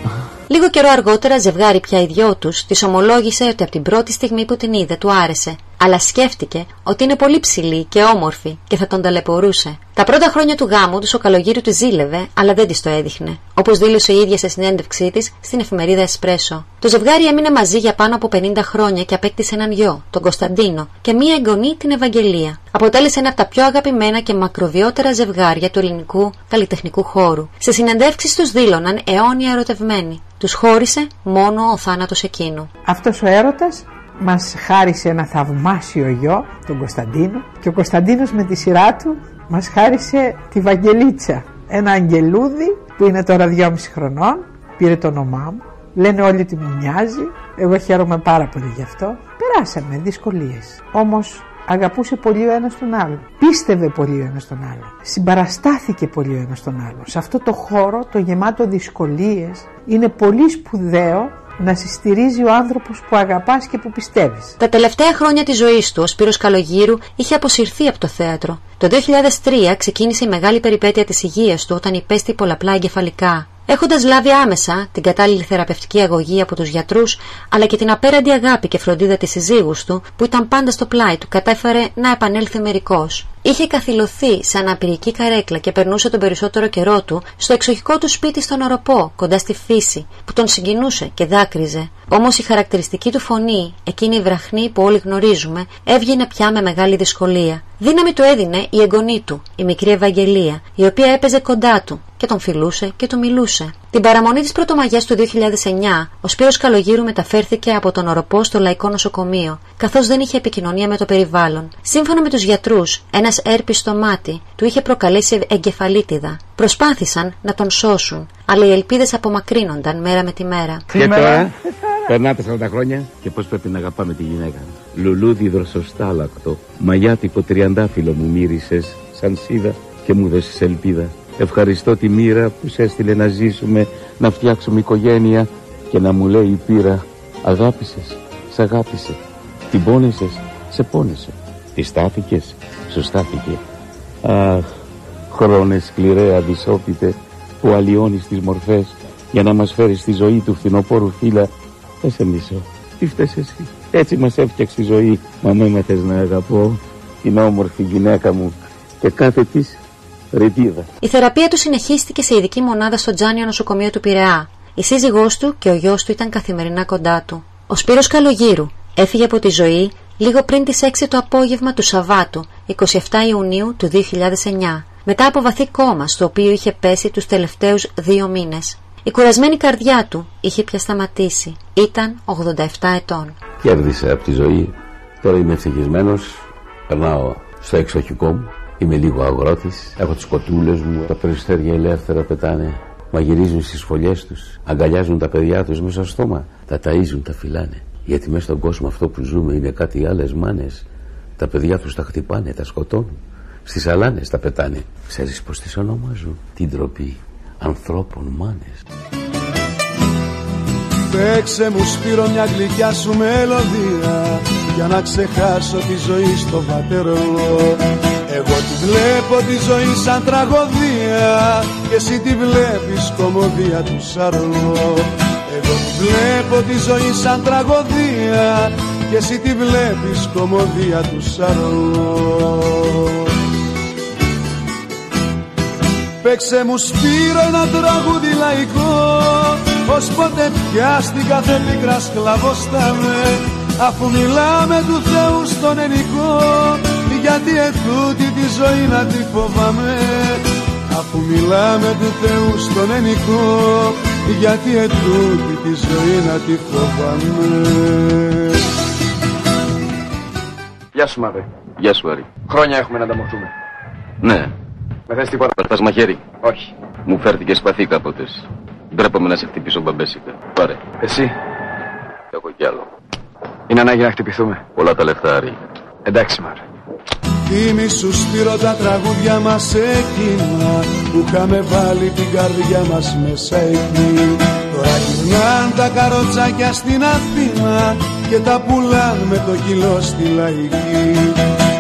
Λίγο καιρό αργότερα, ζευγάρι πια οι δυο τους, της ομολόγησε ότι από την πρώτη στιγμή που την είδε του άρεσε. αλλά σκέφτηκε ότι είναι πολύ ψηλή και όμορφη και θα τον ταλαιπωρούσε. Τα πρώτα χρόνια του γάμου του ο Καλογήρου τη ζήλευε, αλλά δεν τη το έδειχνε, όπως δήλωσε η ίδια σε συνέντευξή της στην εφημερίδα Εσπρέσο. Το ζευγάρι έμεινε μαζί για πάνω από πενήντα χρόνια και απέκτησε έναν γιο, τον Κωνσταντίνο, και μία εγγονή, την Ευαγγελία. Αποτέλεσε ένα από τα πιο αγαπημένα και μακροβιότερα ζευγάρια του ελληνικού καλλιτεχνικού χώρου. Σε συνεντεύξεις τους δήλωναν αιώνια ερωτευμένοι. Τους χώρισε μόνο ο θάνατος εκείνου. Αυτός ο έρωτας μας χάρισε ένα θαυμάσιο γιο, τον Κωνσταντίνο, και ο Κωνσταντίνος με τη σειρά του μας χάρισε τη Βαγγελίτσα, ένα αγγελούδι που είναι τώρα δυόμιση χρονών, πήρε το όνομά μου, λένε όλοι ότι μου μοιάζει, εγώ χαίρομαι πάρα πολύ γι' αυτό. Περάσαμε δυσκολίες, όμως αγαπούσε πολύ ο ένας τον άλλον, πίστευε πολύ ο ένας τον άλλον, συμπαραστάθηκε πολύ ο ένας τον άλλον. Σε αυτό το χώρο, το γεμάτο δυσκολίες, είναι πολύ σπουδαίο να συστηρίζει ο άνθρωπος που αγαπάς και που πιστεύεις. Τα τελευταία χρόνια της ζωής του, ο Σπύρος Καλογήρου είχε αποσυρθεί από το θέατρο. Το δύο χιλιάδες τρία ξεκίνησε η μεγάλη περιπέτεια της υγείας του όταν υπέστη πολλαπλά εγκεφαλικά. Έχοντας λάβει άμεσα την κατάλληλη θεραπευτική αγωγή από τους γιατρούς, αλλά και την απέραντη αγάπη και φροντίδα της συζύγους του, που ήταν πάντα στο πλάι του, κατάφερε να επανέλθει μερικώς. Είχε καθυλωθεί σαν απειρική καρέκλα και περνούσε τον περισσότερο καιρό του στο εξοχικό του σπίτι στον Ωρωπό, κοντά στη φύση, που τον συγκινούσε και δάκρυζε. Όμως η χαρακτηριστική του φωνή, εκείνη η βραχνή που όλοι γνωρίζουμε, έβγαινε πια με μεγάλη δυσκολία. Δύναμη του έδινε η εγγονή του, η μικρή Ευαγγελία, η οποία έπαιζε κοντά του και τον φιλούσε και του μιλούσε. Την παραμονή της Πρωτομαγιάς του δύο χιλιάδες εννιά, ο Σπύρος Καλογήρου μεταφέρθηκε από τον Ωρωπό στο Λαϊκό Νοσοκομείο, καθώς δεν είχε επικοινωνία με το περιβάλλον. Σύμφωνα με τους γιατρούς, ένας έρπης στο μάτι του είχε προκαλέσει εγκεφαλίτιδα. Προσπάθησαν να τον σώσουν, αλλά οι ελπίδες απομακρύνονταν μέρα με τη μέρα. Και τώρα περνάτε σαράντα χρόνια και πώς πρέπει να αγαπάμε τη γυναίκα. Λουλούδι δροσοστάλακτο, μαγιάτικο τριαντάφυλλο μου μύρισες σαν σίδα και μου δώσεις ελπίδα. Ευχαριστώ τη μοίρα που σε έστειλε να ζήσουμε, να φτιάξουμε οικογένεια και να μου λέει η πείρα. Αγάπησες, σ' αγάπησε, την πόνεσες, σε πόνεσε, τη στάθηκες, σου στάθηκε. Αχ, χρόνε σκληρέ αδυσόπιτε που αλλοιώνεις τις μορφές για να μας φέρεις τη ζωή του φθινοπόρου φύλλα. Δεν σε μισώ, τι φταίς εσύ, έτσι μας έφτιαξε η ζωή. Μα με μάθες να αγαπώ την όμορφη γυναίκα μου και κάθε της. Ρετίδα. Η θεραπεία του συνεχίστηκε σε ειδική μονάδα στο Τζάνιο Νοσοκομείο του Πειραιά. Η σύζυγός του και ο γιος του ήταν καθημερινά κοντά του. Ο Σπύρος Καλογήρου έφυγε από τη ζωή λίγο πριν τις έξι το απόγευμα του Σαββάτου, εικοστή εβδόμη Ιουνίου του δύο χιλιάδες εννιά, μετά από βαθύ κόμμα στο οποίο είχε πέσει τους τελευταίους δύο μήνες. Η κουρασμένη καρδιά του είχε πια σταματήσει. Ήταν ογδόντα επτά ετών. Κέρδισε από τη ζωή. Τώρα είμαι ευτυχισμένος. Περνάω στο εξοχικό μου. Είμαι λίγο αγρότης, έχω τις κοτούλες μου, τα περιστέρια ελεύθερα πετάνε, μαγειρίζουν στις φωλιές τους, αγκαλιάζουν τα παιδιά τους μέσα στο στόμα, τα ταΐζουν, τα φυλάνε. Γιατί μέσα στον κόσμο αυτό που ζούμε είναι κάτι άλλες μάνες, τα παιδιά τους τα χτυπάνε, τα σκοτώνουν, στις αλάνες τα πετάνε. Ξέρεις πως τις ονομάζουν, την ντροπή ανθρώπων μάνες. Παίξε μου Σπύρο μια γλυκιά σου μελωδία, για να ξεχάσω τη ζωή στο βατερό. Εγώ τη βλέπω τη ζωή σαν τραγωδία και εσύ τη βλέπεις κομμωδία του Σαρλό. Εγώ τη βλέπω τη ζωή σαν τραγωδία και εσύ τη βλέπεις κομμωδία του Σαρλό. Παίξε μου Σπύρο ένα τραγούδι λαϊκό, ως ποτέ πια στην κάθε πίκρα σκλαβώσταμε, αφού μιλάμε του Θεού στον ενικό. Γιατί ετούτη τη ζωή να τη φοβάμαι, αφού μιλάμε του Θεού στον ενικό. Γιατί ετούτη τη ζωή να τη φοβάμαι. Γεια σου Μάρη. Γεια σου Άρη. Χρόνια έχουμε να ανταμωχθούμε. Ναι. Με θες τίποτα? Περτάς μαχαίρι? Όχι. Μου φέρθηκε σπαθί κάποτε. Ντρέπομαι να σε χτυπήσω μπαμπέσικα. Πάρε. Εσύ? Έχω κι άλλο. Είναι ανάγκη να χτυπηθούμε. Πολλά τα λεφτά Άρη. Εντάξει Μάρη. Τίμη σου Σπύρο τα τραγούδια μας εκείνα που είχαμε βάλει την καρδιά μας μέσα εκεί. Τώρα γυρνάν τα καροτσάκια στην Αθήνα και τα πουλάν με το κιλό στη Λαϊκή.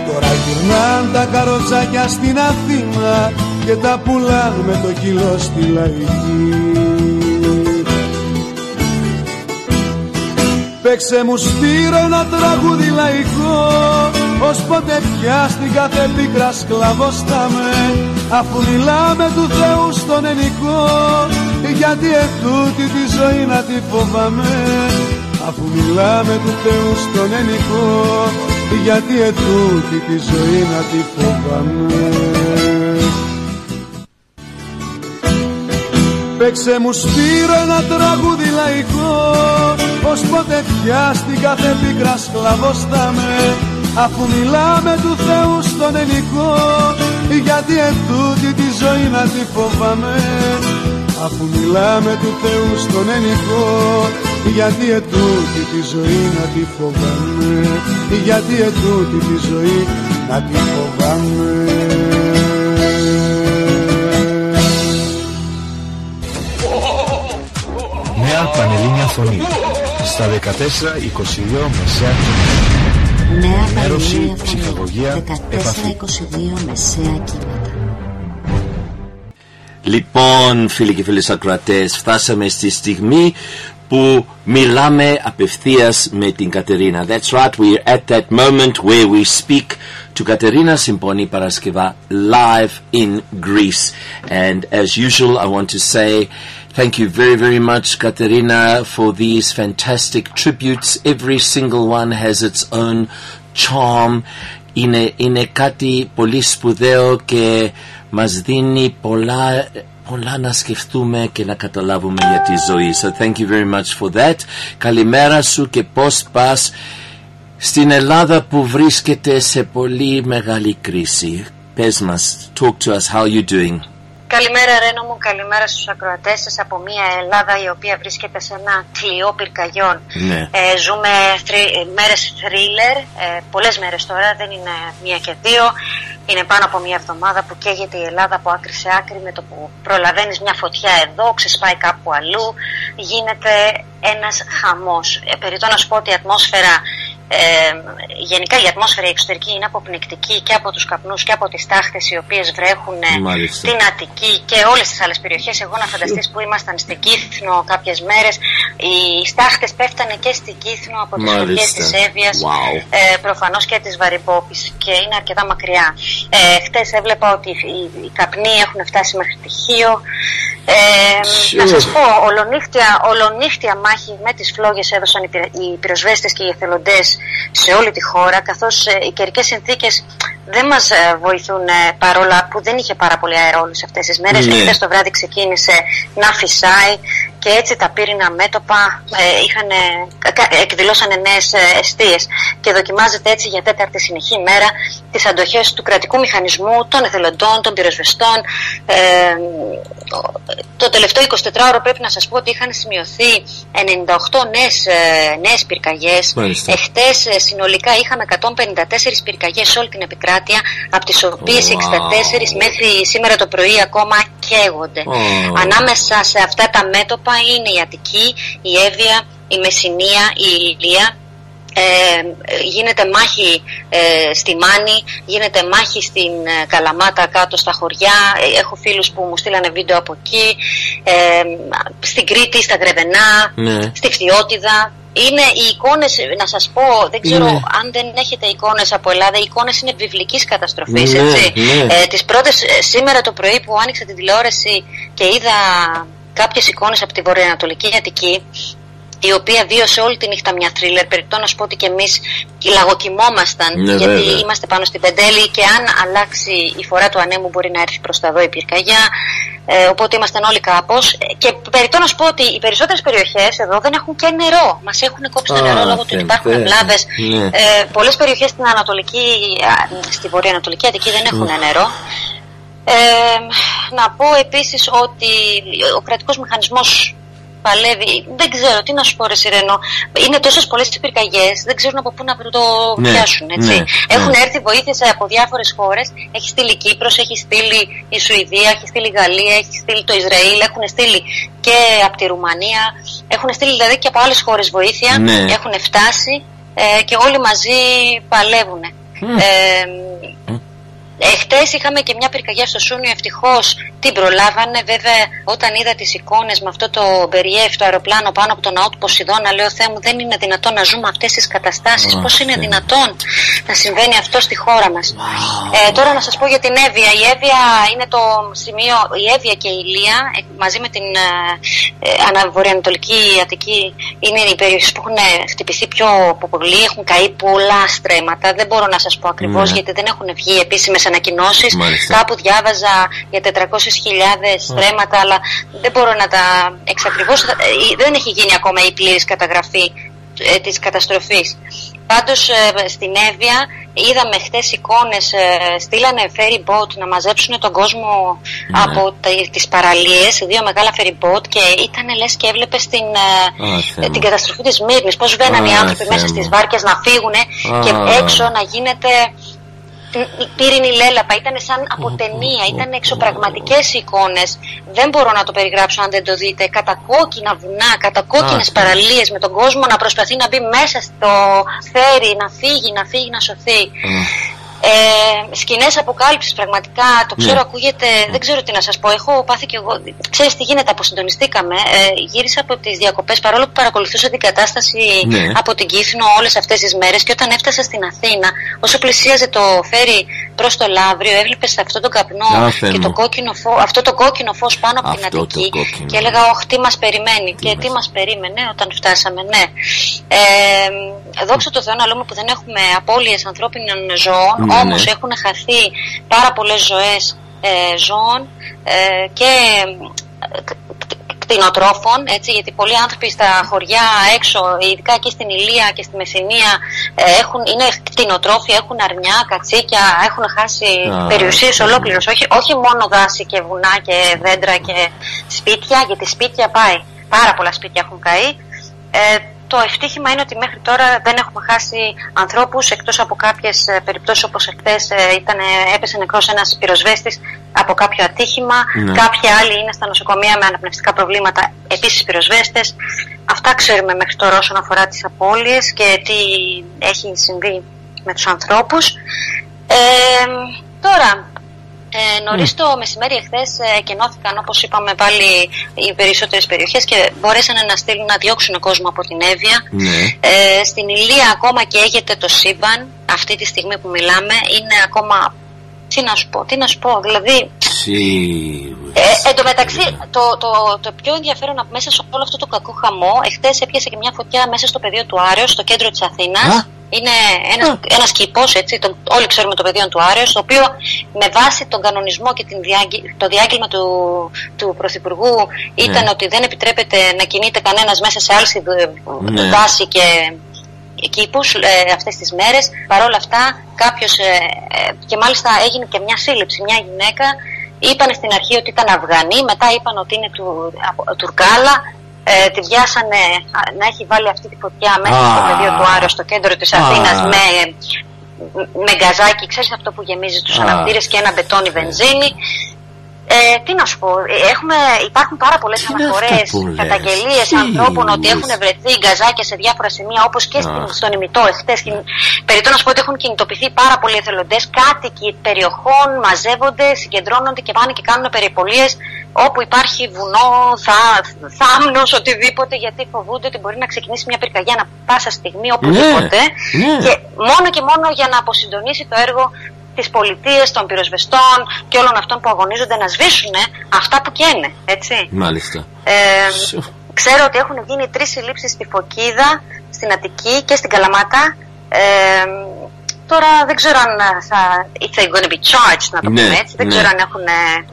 Τώρα γυρνάν τα καροτσάκια στην Αθήνα και τα πουλάν με το κιλό στη Λαϊκή. Παίξε μου Σπύρο ένα τραγούδι λαϊκό, ως ποτέ πια στην κάθε πίκρα σκλαβώσταμε, αφού μιλάμε του Θεού στον ενικό, γιατί ετούτη τη ζωή να τη φοβάμαι. Αφού μιλάμε του Θεού στον ενικό, γιατί ετούτη τη ζωή να τη φοβάμαι. Παίξε μου Σπύρο ένα τραγούδι λαϊκό, ως ποτέ πια στην κάθε πίκρα σκλαβώσταμε, αφού μιλάμε του Θεού στον ενικό, γιατί ετούτη τη ζωή να τη φοβάμαι. Αφού μιλάμε του Θεού στον ενικό, γιατί ετούτη τη ζωή να τη φοβάμαι, γιατί ετούτη τη ζωή να τη φοβάμαι. Νέα πανελλήνια φωνή στα δεκατέσσερα είκοσι δύο μεσαία κύματα. Νέα ενημέρωση, ψυχαγωγία, επαφή. δεκατέσσερα είκοσι δύο μεσαία κύματα. Λοιπόν, φίλοι και φίλες ακροατές, φτάσαμε στη στιγμή που μιλάμε απευθείας με την Κατερίνα. That's right, we're at that moment where we speak to Katerina Symboni Paraskeva live in Greece. And as usual, I want to say thank you very, very much, Katerina, for these fantastic tributes. Every single one has its own charm. Είναι, είναι κάτι πολύ σπουδαίο και μας δίνει πολλά... Πολλά να σκεφτούμε και να καταλάβουμε για τη ζωή. So thank you very much for that. Καλημέρα σου και πώς πας στην Ελλάδα που βρίσκεται σε πολύ μεγάλη κρίση. Πες μας, talk to us, how are you doing? Καλημέρα Ρένο μου, καλημέρα στους ακροατές σας από μια Ελλάδα η οποία βρίσκεται σε ένα κλειό πυρκαγιών. Ναι. Ε, ζούμε θρι, μέρες θρίλερ, ε, πολλές μέρες τώρα, δεν είναι μία και δύο. Είναι πάνω από μια εβδομάδα που καίγεται η Ελλάδα από άκρη σε άκρη, με το που προλαβαίνεις μια φωτιά εδώ, ξεσπάει κάπου αλλού, γίνεται ένας χαμός. Ε, περιττό να σου πω ότι η ατμόσφαιρα, ε, γενικά η ατμόσφαιρα η εξωτερική είναι αποπνικτική και από τους καπνούς και από τις τάχτες οι οποίες βρέχουν. Μάλιστα. Την Αττική και όλες τις άλλες περιοχές. Εγώ να φανταστείς που ήμασταν στην Κύθνο κάποιες μέρες, οι στάχτες πέφτανε και στην Κύθνο από τις φωτιές της Εύβοιας. Wow. ε, προφανώς και της Βαρυπόπης, και είναι αρκετά μακριά. Ε, χτες έβλεπα ότι οι καπνοί έχουν φτάσει μέχρι τη Χίο. Ε, sure. Να σας πω, ολονύχτια, ολονύχτια μάχη με τις φλόγες έδωσαν οι πυροσβέστες και οι εθελοντές σε όλη τη χώρα, καθώς οι καιρικές συνθήκες δεν μας βοηθούν, παρόλα που δεν είχε πάρα πολύ αέρα όλες αυτές τις μέρες. Ναι. Χθες το βράδυ ξεκίνησε να φυσάει και έτσι τα πύρινα μέτωπα ε, είχανε, εκδηλώσανε νέες εστίες και δοκιμάζεται έτσι για τέταρτη συνεχή μέρα τις αντοχές του κρατικού μηχανισμού, των εθελοντών, των πυροσβεστών. Ε, το τελευταίο εικοσιτετράωρο πρέπει να σας πω ότι είχαν σημειωθεί ενενήντα οκτώ νέες, νέες πυρκαγιές. Εχθές συνολικά είχαμε εκατόν πενήντα τέσσερις πυρκαγιές σε όλη την επικράτεια, από τις οποίες εξήντα τέσσερις μέχρι σήμερα το πρωί ακόμα καίγονται. Oh. Ανάμεσα σε αυτά τα μέτωπα είναι η Αττική, η Εύβοια, η Μεσσηνία, η Ηλεία. Ε, γίνεται μάχη ε, στη Μάνη, γίνεται μάχη στην ε, Καλαμάτα κάτω στα χωριά. ε, Έχω φίλους που μου στείλανε βίντεο από εκεί. ε, Στην Κρήτη, στα Γρεβενά, ναι. Στη Φθιώτιδα. Είναι οι εικόνες, να σας πω, δεν ξέρω, ναι. Αν δεν έχετε εικόνες από Ελλάδα, οι εικόνες είναι βιβλικής καταστροφής, ναι, έτσι. Ναι. Ε, τις πρώτες, σήμερα το πρωί που άνοιξα την τηλεόραση και είδα κάποιες εικόνες από τη βορειοανατολική Αττική, η οποία βίωσε όλη τη νύχτα μια θρίλερ. Περιπτώ να σου πω ότι και εμείς λαγοκοιμόμασταν, ναι, γιατί βέβαια. Είμαστε πάνω στην πεντέλη και αν αλλάξει η φορά του ανέμου μπορεί να έρθει προς τα εδώ η πυρκαγιά. Ε, οπότε ήμασταν όλοι κάπως. Και περιπτώ να σου πω ότι οι περισσότερες περιοχές εδώ δεν έχουν και νερό. Μας έχουν κόψει ah, το νερό λόγω του ότι υπάρχουν βλάβες. Ναι. Ε, πολλές περιοχές στην Ανατολική, στη βορειοανατολική Αττική δεν έχουν mm. νερό. Ε, να πω επίσης ότι ο κρατικός μηχανισμός παλεύει. Δεν ξέρω τι να σου πω ρε Σιρενό. Είναι τόσες πολλές τις πυρκαγιές, δεν ξέρουν από πού να το πιάσουν, ναι, έτσι. Ναι, έχουν ναι. έρθει βοήθειες από διάφορες χώρες. Έχει στείλει Κύπρος, έχει στείλει η Σουηδία, έχει στείλει η Γαλλία, έχει στείλει το Ισραήλ, έχουν στείλει και από τη Ρουμανία. Έχουν στείλει δηλαδή και από άλλες χώρες βοήθεια, ναι. Έχουν φτάσει ε, και όλοι μαζί παλεύουν. Mm. Ε, Εχθές είχαμε και μια πυρκαγιά στο Σούνιο, ευτυχώς την προλάβανε. Βέβαια, όταν είδα τις εικόνες με αυτό το Μπεριέφ, το αεροπλάνο πάνω από τον ναό του Ποσειδώνα, λέω: Θεέ μου, δεν είναι δυνατόν να ζούμε αυτές τις καταστάσεις. Πώς είναι δυνατόν να συμβαίνει αυτό στη χώρα μας. Ε, τώρα να σας πω για την Εύβοια. Η Εύβοια είναι το σημείο, η Εύβοια και η Ηλεία, μαζί με την ε, αναβορειοανατολική Αττική, είναι οι περιοχές που έχουν χτυπηθεί πιο πολύ. Έχουν καεί πολλά στρέμματα. Δεν μπορώ να σας πω ακριβώς, ναι, γιατί δεν έχουν βγει επίσημες ανακοινώσεις. Μάλιστα. Κάπου διάβαζα για τετρακόσιες χιλιάδες στρέμματα, mm. αλλά δεν μπορώ να τα εξακριβώσω. Δεν έχει γίνει ακόμα η πλήρης καταγραφή ε, της καταστροφής. Πάντως ε, στην Εύβοια είδαμε χτες εικόνες, ε, στείλανε ferry boat να μαζέψουν τον κόσμο, ναι, από τις παραλίες, δύο μεγάλα ferry boat, και ήταν λες και έβλεπες την, ε, την καταστροφή της Μύρνης, πώς βγαίναν οι άνθρωποι θέμα. μέσα στις βάρκες να φύγουν και έξω να γίνεται... Πύρινη λέλαπα, ήταν σαν από ταινία, ήταν εξωπραγματικές εικόνες. Δεν μπορώ να το περιγράψω αν δεν το δείτε. Κατακόκκινα βουνά, κατακόκκινες okay. παραλίες, με τον κόσμο να προσπαθεί να μπει μέσα στο φέρι, να φύγει, να φύγει, να σωθεί. Mm. Ε, σκηνές αποκάλυψης, πραγματικά το ξέρω, yeah. ακούγεται, δεν ξέρω τι να σας πω. Έχω πάθει και εγώ. Ξέρεις τι γίνεται, αποσυντονιστήκαμε. Ε, γύρισα από τις διακοπές, παρόλο που παρακολουθούσα την κατάσταση yeah. από την Κύθνο όλες αυτές τις μέρες. Και όταν έφτασα στην Αθήνα, όσο πλησίαζε το φέρι προς το Λαύριο, έβλεπες αυτό το καπνό yeah, και το κόκκινο φω, αυτό το κόκκινο φως πάνω από αυτό την Αττική. Και έλεγα: Ωχ, τι μας περιμένει. Τι και μας... τι μας περίμενε όταν φτάσαμε, ναι. Ε, δόξα τω Θεώ να λέμε που δεν έχουμε απώλειες ανθρώπινων ζώων. Mm. Όμως έχουν χαθεί πάρα πολλές ζωές ε, ζώων ε, και κτηνοτρόφων, έτσι, γιατί πολλοί άνθρωποι στα χωριά έξω, ειδικά και στην Ηλεία και στη Μεσσηνία, ε, έχουν, είναι κτηνοτρόφοι, έχουν αρνιά, κατσίκια, έχουν χάσει yeah. περιουσίες ολόκληρες, όχι, όχι μόνο δάση και βουνά και δέντρα και σπίτια, γιατί σπίτια πάει, πάρα πολλά σπίτια έχουν καεί. Ε, Το ευτύχημα είναι ότι μέχρι τώρα δεν έχουμε χάσει ανθρώπους, εκτός από κάποιες περιπτώσεις όπως εχθές έπεσε νεκρός ένας πυροσβέστης από κάποιο ατύχημα. Ναι. Κάποιοι άλλοι είναι στα νοσοκομεία με αναπνευστικά προβλήματα, επίσης πυροσβέστες. Αυτά ξέρουμε μέχρι τώρα όσον αφορά τις απώλειες και τι έχει συμβεί με τους ανθρώπους. Ε, τώρα... Ε, νωρίς mm. το μεσημέρι εχθές εκενώθηκαν, όπως είπαμε, πάλι οι περισσότερες περιοχές και μπορέσαν να στείλουν να διώξουν κόσμο από την Εύβοια. Mm. Ε, στην Ηλεία ακόμα και έγινε το σύμπαν, αυτή τη στιγμή που μιλάμε, είναι ακόμα... Τι να σου πω, τι να σου πω, δηλαδή... Ε, εν τω μεταξύ, το, το, το πιο ενδιαφέρον μέσα σε όλο αυτό το κακό χαμό, εχθές έπιασε και μια φωτιά μέσα στο πεδίο του Άρεως, στο κέντρο της Αθήνας. Mm. Είναι ένας, yeah. ένας κήπος, έτσι, το, όλοι ξέρουμε το Πεδίον του Άρεως, το οποίο με βάση τον κανονισμό και την διάγγε, το διάγγελμα του, του Πρωθυπουργού ήταν yeah. ότι δεν επιτρέπεται να κινείται κανένας μέσα σε άλλη yeah. βάση και κήπους ε, αυτές τις μέρες. Παρ' όλα αυτά κάποιος, ε, ε, και μάλιστα έγινε και μια σύλληψη, μια γυναίκα, είπαν στην αρχή ότι ήταν Αφγανή, μετά είπαν ότι είναι του, α, Τουρκάλα. Ε, τη βιάσανε να έχει βάλει αυτή τη φωτιά μέσα ah. στο πεδίο του Άρεως, στο κέντρο της ah. Αθήνας, με, με γκαζάκι, ξέρεις αυτό που γεμίζει τους ah. αναπτήρες, και ένα μπετόνι βενζίνη. Ε, τι να σου πω, έχουμε, υπάρχουν πάρα πολλές αναφορές, καταγγελίες ανθρώπων ότι έχουν βρεθεί γκαζάκια σε διάφορα σημεία, όπως και στην, στον Ημιτό εχθές. Περιττό να σου πω ότι έχουν κινητοποιηθεί πάρα πολλοί εθελοντές, κάτοικοι περιοχών μαζεύονται, συγκεντρώνονται και πάνε και κάνουν περιπολίες όπου υπάρχει βουνό, θα, θάμνος, οτιδήποτε, γιατί φοβούνται ότι μπορεί να ξεκινήσει μια πυρκαγιά ανα πάσα στιγμή, οπουδήποτε. Ναι, ναι. Και μόνο και μόνο για να αποσυντονίσει το έργο τις πολιτείες των πυροσβεστών και όλων αυτών που αγωνίζονται να σβήσουν αυτά που καίνε, έτσι. Μάλιστα. Ε, ξέρω ότι έχουν γίνει τρεις συλλήψεις στη Φωκίδα, στην Αττική και στην Καλαμάτα. Ε, τώρα δεν ξέρω αν θα... If they're gonna be charged, να το πούμε, ναι, έτσι. Δεν ναι. ξέρω αν έχουν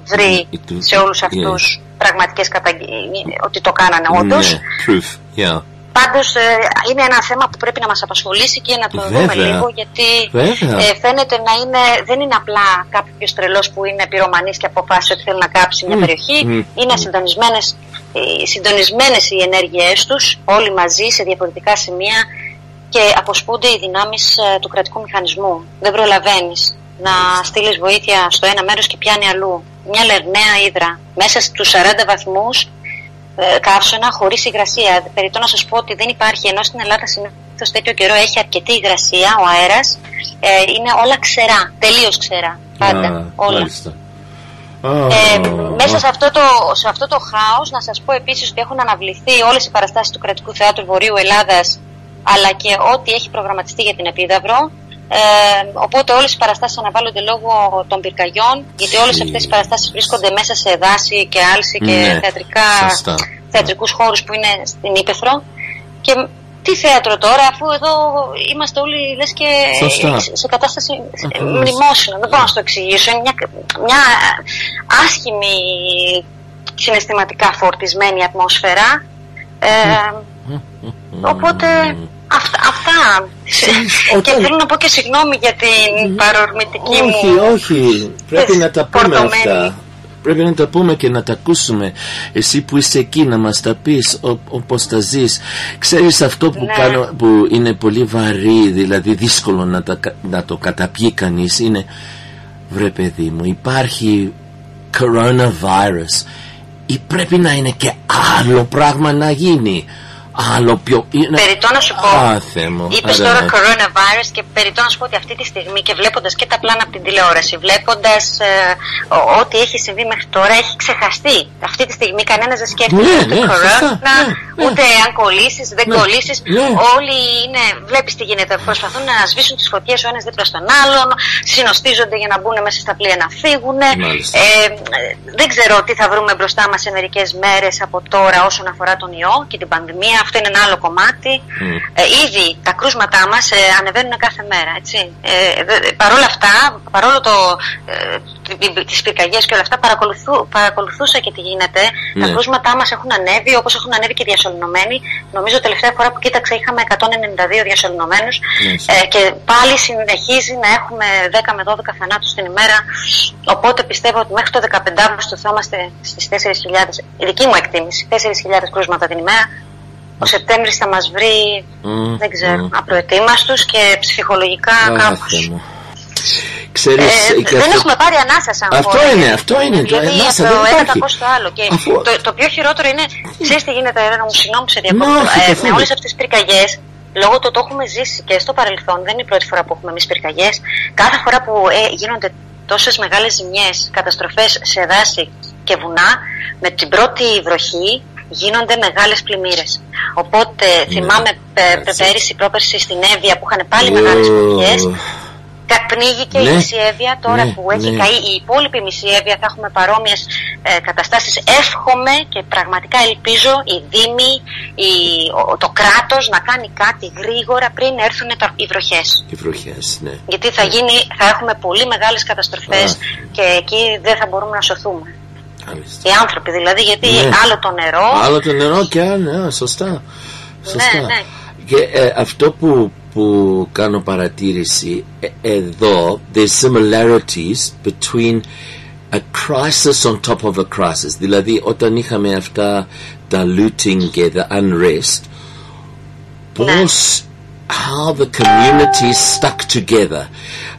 βρει It, σε όλους αυτούς yeah. πραγματικές καταγγελίες, ότι το κάνανε όντως. Ναι, proof, yeah. Πάντως ε, είναι ένα θέμα που πρέπει να μας απασχολήσει και να το Βέβαια. δούμε λίγο, γιατί ε, φαίνεται να είναι, δεν είναι απλά κάποιος τρελός που είναι πυρομανής και αποφάσισε ότι θέλει να κάψει μια mm. περιοχή. Mm. Είναι συντονισμένες, ε, συντονισμένες οι ενέργειές τους όλοι μαζί σε διαφορετικά σημεία και αποσπούνται οι δυνάμεις ε, του κρατικού μηχανισμού. Δεν προλαβαίνεις να στείλεις βοήθεια στο ένα μέρος και πιάνει αλλού. Μια λερναία ύδρα μέσα στους σαράντα βαθμούς καύσωνα χωρίς υγρασία. Περιττό να σας πω ότι δεν υπάρχει, ενώ στην Ελλάδα συνήθως τέτοιο καιρό έχει αρκετή υγρασία ο αέρας, ε, είναι όλα ξερά, τελείως ξερά. πάντα, α, όλα. Ε, oh. Μέσα σε αυτό, το, σε αυτό το χάος να σας πω επίσης ότι έχουν αναβληθεί όλες οι παραστάσεις του Κρατικού Θεάτρου Βορείου Ελλάδας, αλλά και ό,τι έχει προγραμματιστεί για την Επίδαυρο. Ε, οπότε όλες οι παραστάσεις αναβάλλονται λόγω των πυρκαγιών, γιατί όλες αυτές οι παραστάσεις βρίσκονται μέσα σε δάση και άλση και ναι, θεατρικά, θεατρικούς χώρους που είναι στην Ύπαιθρο. Και τι θέατρο τώρα, αφού εδώ είμαστε όλοι λες και σωστά, σε κατάσταση μνημόσυνο, δεν μπορώ να το εξηγήσω, είναι μια, μια άσχημη συναισθηματικά φορτισμένη ατμόσφαιρα, ε, οπότε αυτά, αυτά. Και θέλω να πω και συγγνώμη για την παρορμητική μου. Όχι, όχι, πρέπει να τα πούμε αυτά. Πρέπει να τα πούμε και να τα ακούσουμε. Εσύ που είσαι εκεί να μας τα πεις όπως τα ζεις. Ξέρεις αυτό που, ναι, κάνω, που είναι πολύ βαρύ, δηλαδή δύσκολο να, τα, να το καταπιεί κανείς, είναι βρε παιδί μου, υπάρχει coronavirus ή πρέπει να είναι και άλλο πράγμα να γίνει, άλλο πιο... Περιττό να σου πω, ah, είπες τώρα coronavirus και περιττό να σου πω ότι αυτή τη στιγμή και βλέποντας και τα πλάνα από την τηλεόραση, βλέποντας ε, ό,τι έχει συμβεί μέχρι τώρα, έχει ξεχαστεί. Αυτή τη στιγμή κανένας δεν σκέφτεται yeah, ούτε yeah, corona, yeah, yeah, ούτε yeah, αν κολλήσεις, δεν yeah, κολλήσεις. Yeah. Όλοι είναι, βλέπεις τι γίνεται, προσπαθούν να σβήσουν τις φωτιές ο ένας δίπλα στον άλλον, συνοστίζονται για να μπουν μέσα στα πλοία να φύγουν. Mm-hmm. Ε, δεν ξέρω τι θα βρούμε μπροστά μας σε μερικές μέρες από τώρα όσον αφορά τον ιό και την πανδημία. Αυτό είναι ένα άλλο κομμάτι. Mm. Ε, ήδη τα κρούσματά μας ε, ανεβαίνουν κάθε μέρα. Έτσι. Ε, παρόλα αυτά, παρόλο το, ε, τις πυρκαγιές και όλα αυτά, παρακολουθού, παρακολουθούσα και τι γίνεται. Mm. Τα κρούσματά μας έχουν ανέβει, όπως έχουν ανέβει και οι διασωληνωμένοι. Νομίζω τελευταία φορά που κοίταξα είχαμε εκατόν ενενήντα δύο διασωληνωμένους. Mm. Ε, και πάλι συνεχίζει να έχουμε δέκα με δώδεκα θανάτους την ημέρα. Οπότε πιστεύω ότι μέχρι το δεκαπέντε Αύγουστο θα είμαστε στις τέσσερις χιλιάδες, η δική μου εκτίμηση, τέσσερις χιλιάδες κρούσματα την ημέρα. Ο Σεπτέμβρης θα μας βρει, mm, δεν ξέρω, mm, απροετοίμαστους και ψυχολογικά κάπως. Ξέρεις, ε, δεν αυτό... έχουμε πάρει ανάσα σαν αυτό χώρα. Είναι, αυτό είναι, δηλαδή, το ανάσα δεν υπάρχει. Το ένα στο άλλο. Και αφού... το, το πιο χειρότερο είναι, ξέρεις τι γίνεται, Ρένα μου, συγγνώμη που σε διακόπτω, ε, με όλες αυτές τις πυρκαγιές, λόγω του το έχουμε ζήσει και στο παρελθόν, δεν είναι η πρώτη φορά που έχουμε εμείς πυρκαγιές, κάθε φορά που ε, γίνονται τόσες μεγάλες ζημιές, καταστροφές σε δάση και βουνά, με την πρώτη βροχή γίνονται μεγάλες πλημμύρες. Οπότε yeah, θυμάμαι yeah, πέρυσι, πρόπερσι στην Εύβοια που είχαν πάλι oh, μεγάλες πλημμύρες. Πνίγηκε yeah, η μισή Εύβοια. Τώρα yeah, που έχει yeah, καεί η υπόλοιπη μισή Εύβοια, θα έχουμε παρόμοιες ε, καταστάσεις. Εύχομαι και πραγματικά ελπίζω οι δήμοι, η, ο, το κράτος να κάνει κάτι γρήγορα πριν έρθουν τα, οι βροχές. Οι βροχές, ναι. Γιατί θα, γίνει, θα έχουμε πολύ μεγάλες καταστροφές ah, και εκεί δεν θα μπορούμε να σωθούμε. Οι άνθρωποι δηλαδή, γιατί ναι, άλλο το νερό. Άλλο το νερό και άλλο, ναι, σωστά, σωστά. Ναι, ναι. Και ε, αυτό που, που κάνω παρατήρηση ε, εδώ, the similarities between a crisis on top of a crisis. Δηλαδή όταν είχαμε αυτά τα looting και the unrest, πώς, how the community stuck together.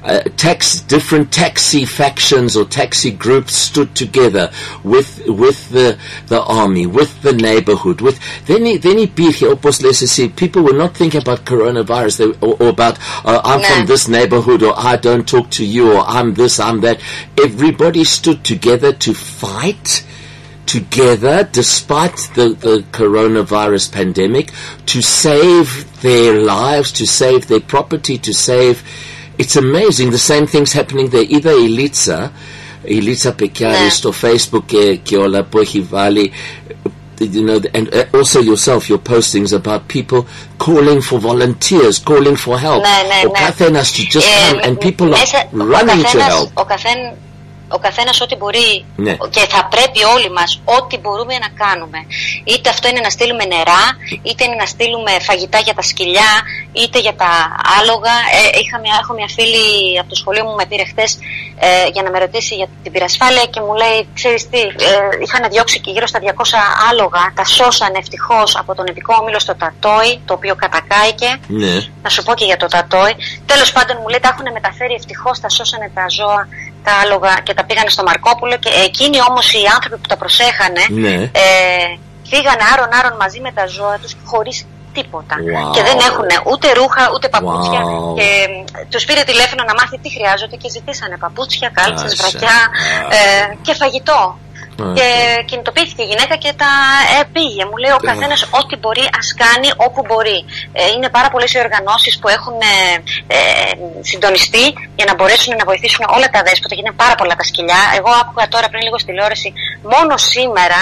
Uh, tax, different taxi factions or taxi groups stood together with with the the army, with the neighborhood, with then then he people were not thinking about coronavirus they, or, or about uh, I'm no. from this neighborhood or I don't talk to you or I'm this, I'm that. Everybody stood together to fight together despite the, the coronavirus pandemic to save their lives, to save their property, to save. It's amazing the same things happening there. Either Elitsa, Elitsa Pekiaris or Facebook και όλα που έχει βάλει, you know, and also yourself, your postings about people calling for volunteers, calling for help. Ο καθένας to just come and people are running to help. Ο καθένας ό,τι μπορεί ναι, και θα πρέπει όλοι μας ό,τι μπορούμε να κάνουμε. Είτε αυτό είναι να στείλουμε νερά, είτε είναι να στείλουμε φαγητά για τα σκυλιά, είτε για τα άλογα. Ε, είχα μια, έχω μια φίλη από το σχολείο μου, με πήρε χτες ε, για να με ρωτήσει για την πυρασφάλεια και μου λέει, ξέρεις τι, ε, είχαν διώξει και γύρω στα διακόσια άλογα, τα σώσανε ευτυχώς από τον ειδικό όμιλο στο Τατόι, το οποίο κατακάηκε. Ναι. Να σου πω και για το Τατόι. Τέλος πάντων μου λέει, τα έχουν μεταφέρει ευτυχώς, τα σώσανε τα ζώα, τα άλογα και τα πήγανε στο Μαρκόπουλο και εκείνοι όμως οι άνθρωποι που τα προσέχανε ναι, ε, φύγανε άρον-άρον μαζί με τα ζώα τους χωρίς τίποτα. Wow. Και δεν έχουν ούτε ρούχα ούτε παπούτσια. Wow. Και τους πήρε τηλέφωνο να μάθει τι χρειάζονται και ζητήσανε παπούτσια, κάλτσες, βρακιά wow. ε, και φαγητό. Okay. Και κινητοποιήθηκε η γυναίκα και τα ε, πήγε. Μου λέει ο καθένας ό,τι μπορεί ας κάνει όπου μπορεί. Ε, είναι πάρα πολλές οι οργανώσεις που έχουν ε, συντονιστεί για να μπορέσουν να βοηθήσουν όλα τα δέσποτα. Και είναι πάρα πολλά τα σκυλιά. Εγώ άκουγα τώρα πριν λίγο στη τηλεόραση, μόνο σήμερα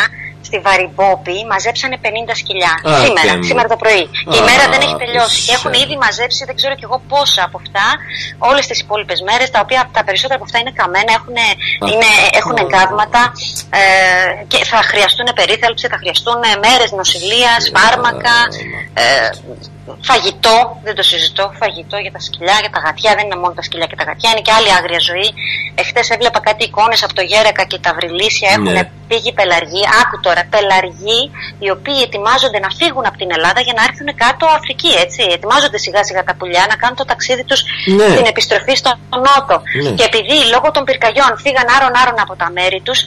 στη Βαριμπόπη μαζέψανε πενήντα σκυλιά. Α, σήμερα, και... σήμερα το πρωί. Α, η μέρα δεν έχει τελειώσει. Και έχουν ήδη μαζέψει δεν ξέρω κι εγώ πόσα από αυτά όλες τις υπόλοιπες μέρες, τα οποία τα περισσότερα από αυτά είναι καμένα, έχουν, είναι, έχουν εγκάβματα ε, και θα χρειαστούν περίθαλψη, θα χρειαστούν μέρες νοσηλείας, φάρμακα, ε, φαγητό. Δεν το συζητώ. Φαγητό για τα σκυλιά, για τα γατιά. Δεν είναι μόνο τα σκυλιά και τα γατιά, είναι και άλλη άγρια ζωή. Εχθές έβλεπα κάτι εικόνες από το Γέρακα και τα Βρυλίσια. Έχουν ναι. πήγη πελαργοί. Άκου τώρα, πελαργοί οι οποίοι ετοιμάζονται να φύγουν από την Ελλάδα για να έρθουν κάτω Αφρική. Έτσι. Ετοιμάζονται σιγά σιγά τα πουλιά να κάνουν το ταξίδι τους ναι. στην επιστροφή στον Νότο. Ναι. Και επειδή λόγω των πυρκαγιών φύγαν άρον άρον από τα μέρη τους,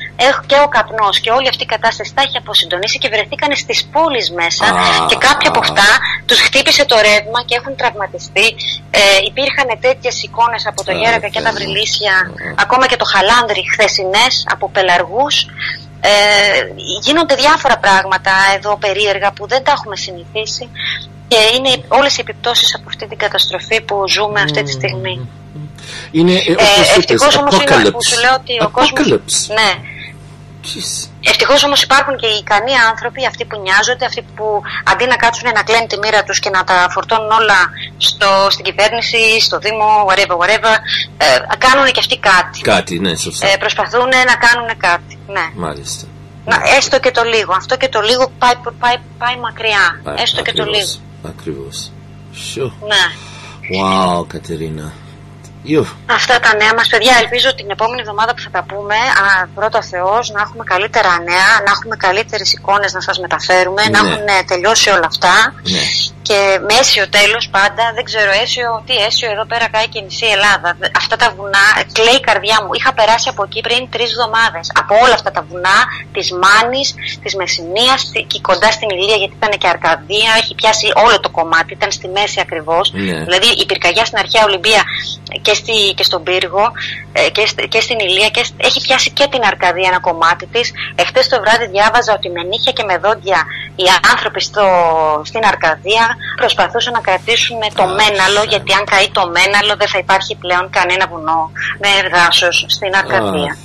και ο καπνός και όλη αυτή η κατάσταση τα έχει αποσυντονίσει και βρεθήκαν στις πόλεις μέσα. Α, και κάποιοι από αυτά τους χτύπησε το ρεύμα και έχουν τραυματιστεί. Ε, υπήρχαν τέτοιες εικόνες από το Γέρακα και τα Βρυλίσια, ακόμα και το Χαλάνδρι χθεσινές από πελαργούς. Ε, γίνονται διάφορα πράγματα εδώ περίεργα που δεν τα έχουμε συνηθίσει και είναι όλες οι επιπτώσεις από αυτή την καταστροφή που ζούμε αυτή τη στιγμή. Είναι, ε, ε, ευτυχώς όμως είναι που σου λέω ότι ο κόσμος, ναι. Ευτυχώς όμως υπάρχουν και οι ικανοί άνθρωποι, αυτοί που νοιάζονται, αυτοί που αντί να κάτσουν να κλαίνουν τη μοίρα τους και να τα φορτώνουν όλα στο, στην κυβέρνηση, στο Δήμο, whatever, whatever, ε, κάνουν και αυτοί κάτι. Κάτι, ναι, σωστά. Ε, προσπαθούν να κάνουν κάτι, ναι. Μάλιστα. Να, έστω και το λίγο. Αυτό και το λίγο πάει, πάει, πάει μακριά. Πάει, έστω ακριβώς, και το λίγο. Ακριβώς. Sure. Ναι. Wow, Κατερίνα. You. Αυτά τα νέα μας, παιδιά. Ελπίζω την επόμενη εβδομάδα που θα τα πούμε, α, πρώτα Θεός, να έχουμε καλύτερα νέα, να έχουμε καλύτερες εικόνες να σας μεταφέρουμε, ναι. να έχουν ναι, τελειώσει όλα αυτά. Ναι. Και με αίσιο τέλος πάντα, δεν ξέρω αίσιο, τι αίσιο, εδώ πέρα κάει και η μισή Ελλάδα. Αυτά τα βουνά, κλαίει η καρδιά μου. Είχα περάσει από εκεί πριν τρεις εβδομάδες. Από όλα αυτά τα βουνά, της Μάνης, της Μεσσηνίας και κοντά στην Ηλεία, γιατί ήταν και Αρκαδία, έχει πιάσει όλο το κομμάτι, ήταν στη μέση ακριβώς. Ναι. Δηλαδή η πυρκαγιά στην αρχαία Ολυμπία και, στη, και στον πύργο και, στη, και στην Ηλεία και στη, έχει πιάσει και την Αρκαδία ένα κομμάτι της. Εχθές το βράδυ διάβαζα ότι με νύχια και με δόντια οι άνθρωποι στο, στην Αρκαδία προσπαθούσαν να κρατήσουν το Μέναλο, γιατί αν καεί το Μέναλο δεν θα υπάρχει πλέον κανένα βουνό με δάσος στην Αρκαδία.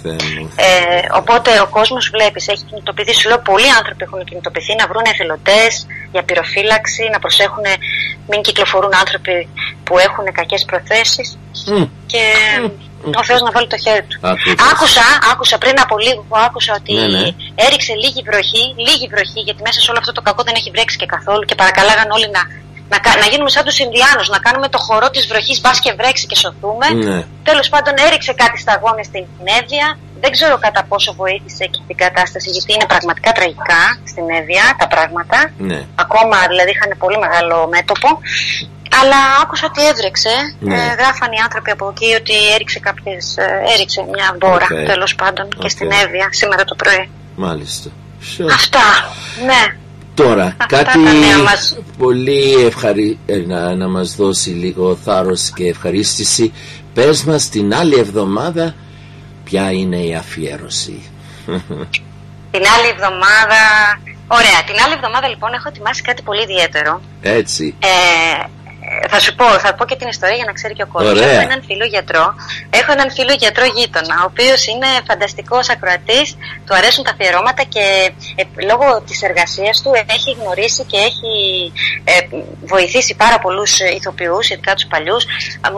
Ε, οπότε ο κόσμος, βλέπεις, έχει κινητοποιηθεί. Σου λέω, πολλοί άνθρωποι έχουν κινητοποιηθεί να βρουν εθελοντές για πυροφύλαξη, να προσέχουν μην κυκλοφορούν άνθρωποι που έχουν κακές προθέσεις. Mm. Και mm. ο Θεός να βάλει το χέρι του. Ακριβώς. Άκουσα, άκουσα πριν από λίγο άκουσα ότι ναι, ναι. έριξε λίγη βροχή, λίγη βροχή, γιατί μέσα σε όλο αυτό το κακό δεν έχει βρέξει και καθόλου και παρακαλάγαν όλοι να, να, να γίνουμε σαν τους Ινδιάνους, να κάνουμε το χορό της βροχής, μπας και βρέξει και σωθούμε. Ναι. Τέλος πάντων έριξε κάτι σταγόνες στην Εύβοια. Δεν ξέρω κατά πόσο βοήθησε και την κατάσταση, γιατί είναι πραγματικά τραγικά στην Εύβοια τα πράγματα. Ναι. Ακόμα δηλαδή είχαν πολύ μεγάλο μέτωπο. Αλλά άκουσα ότι έβρεξε, ναι. ε, γράφαν οι άνθρωποι από εκεί ότι έριξε, κάποιες, έριξε μια μπόρα, okay. τέλος πάντων, okay. και στην Εύβοια σήμερα το πρωί. Μάλιστα. Sure. Αυτά, ναι. Τώρα, αυτά κάτι πολύ ευχαρι... ε, να, να μας δώσει λίγο θάρρος και ευχαρίστηση. Πες μας την άλλη εβδομάδα ποια είναι η αφιέρωση. Την άλλη εβδομάδα... Ωραία, την άλλη εβδομάδα λοιπόν έχω ετοιμάσει κάτι πολύ ιδιαίτερο. Έτσι. Ε, Θα σου πω, θα πω και την ιστορία για να ξέρει και ο κόσμος. Έχω έναν φίλο γιατρό, έχω έναν φίλο γιατρό γείτονα, ο οποίος είναι φανταστικός ακροατής, του αρέσουν τα αφιερώματα και ε, λόγω της εργασίας του έχει γνωρίσει και έχει ε, βοηθήσει πάρα πολλούς ηθοποιούς, ειδικά τους παλιούς.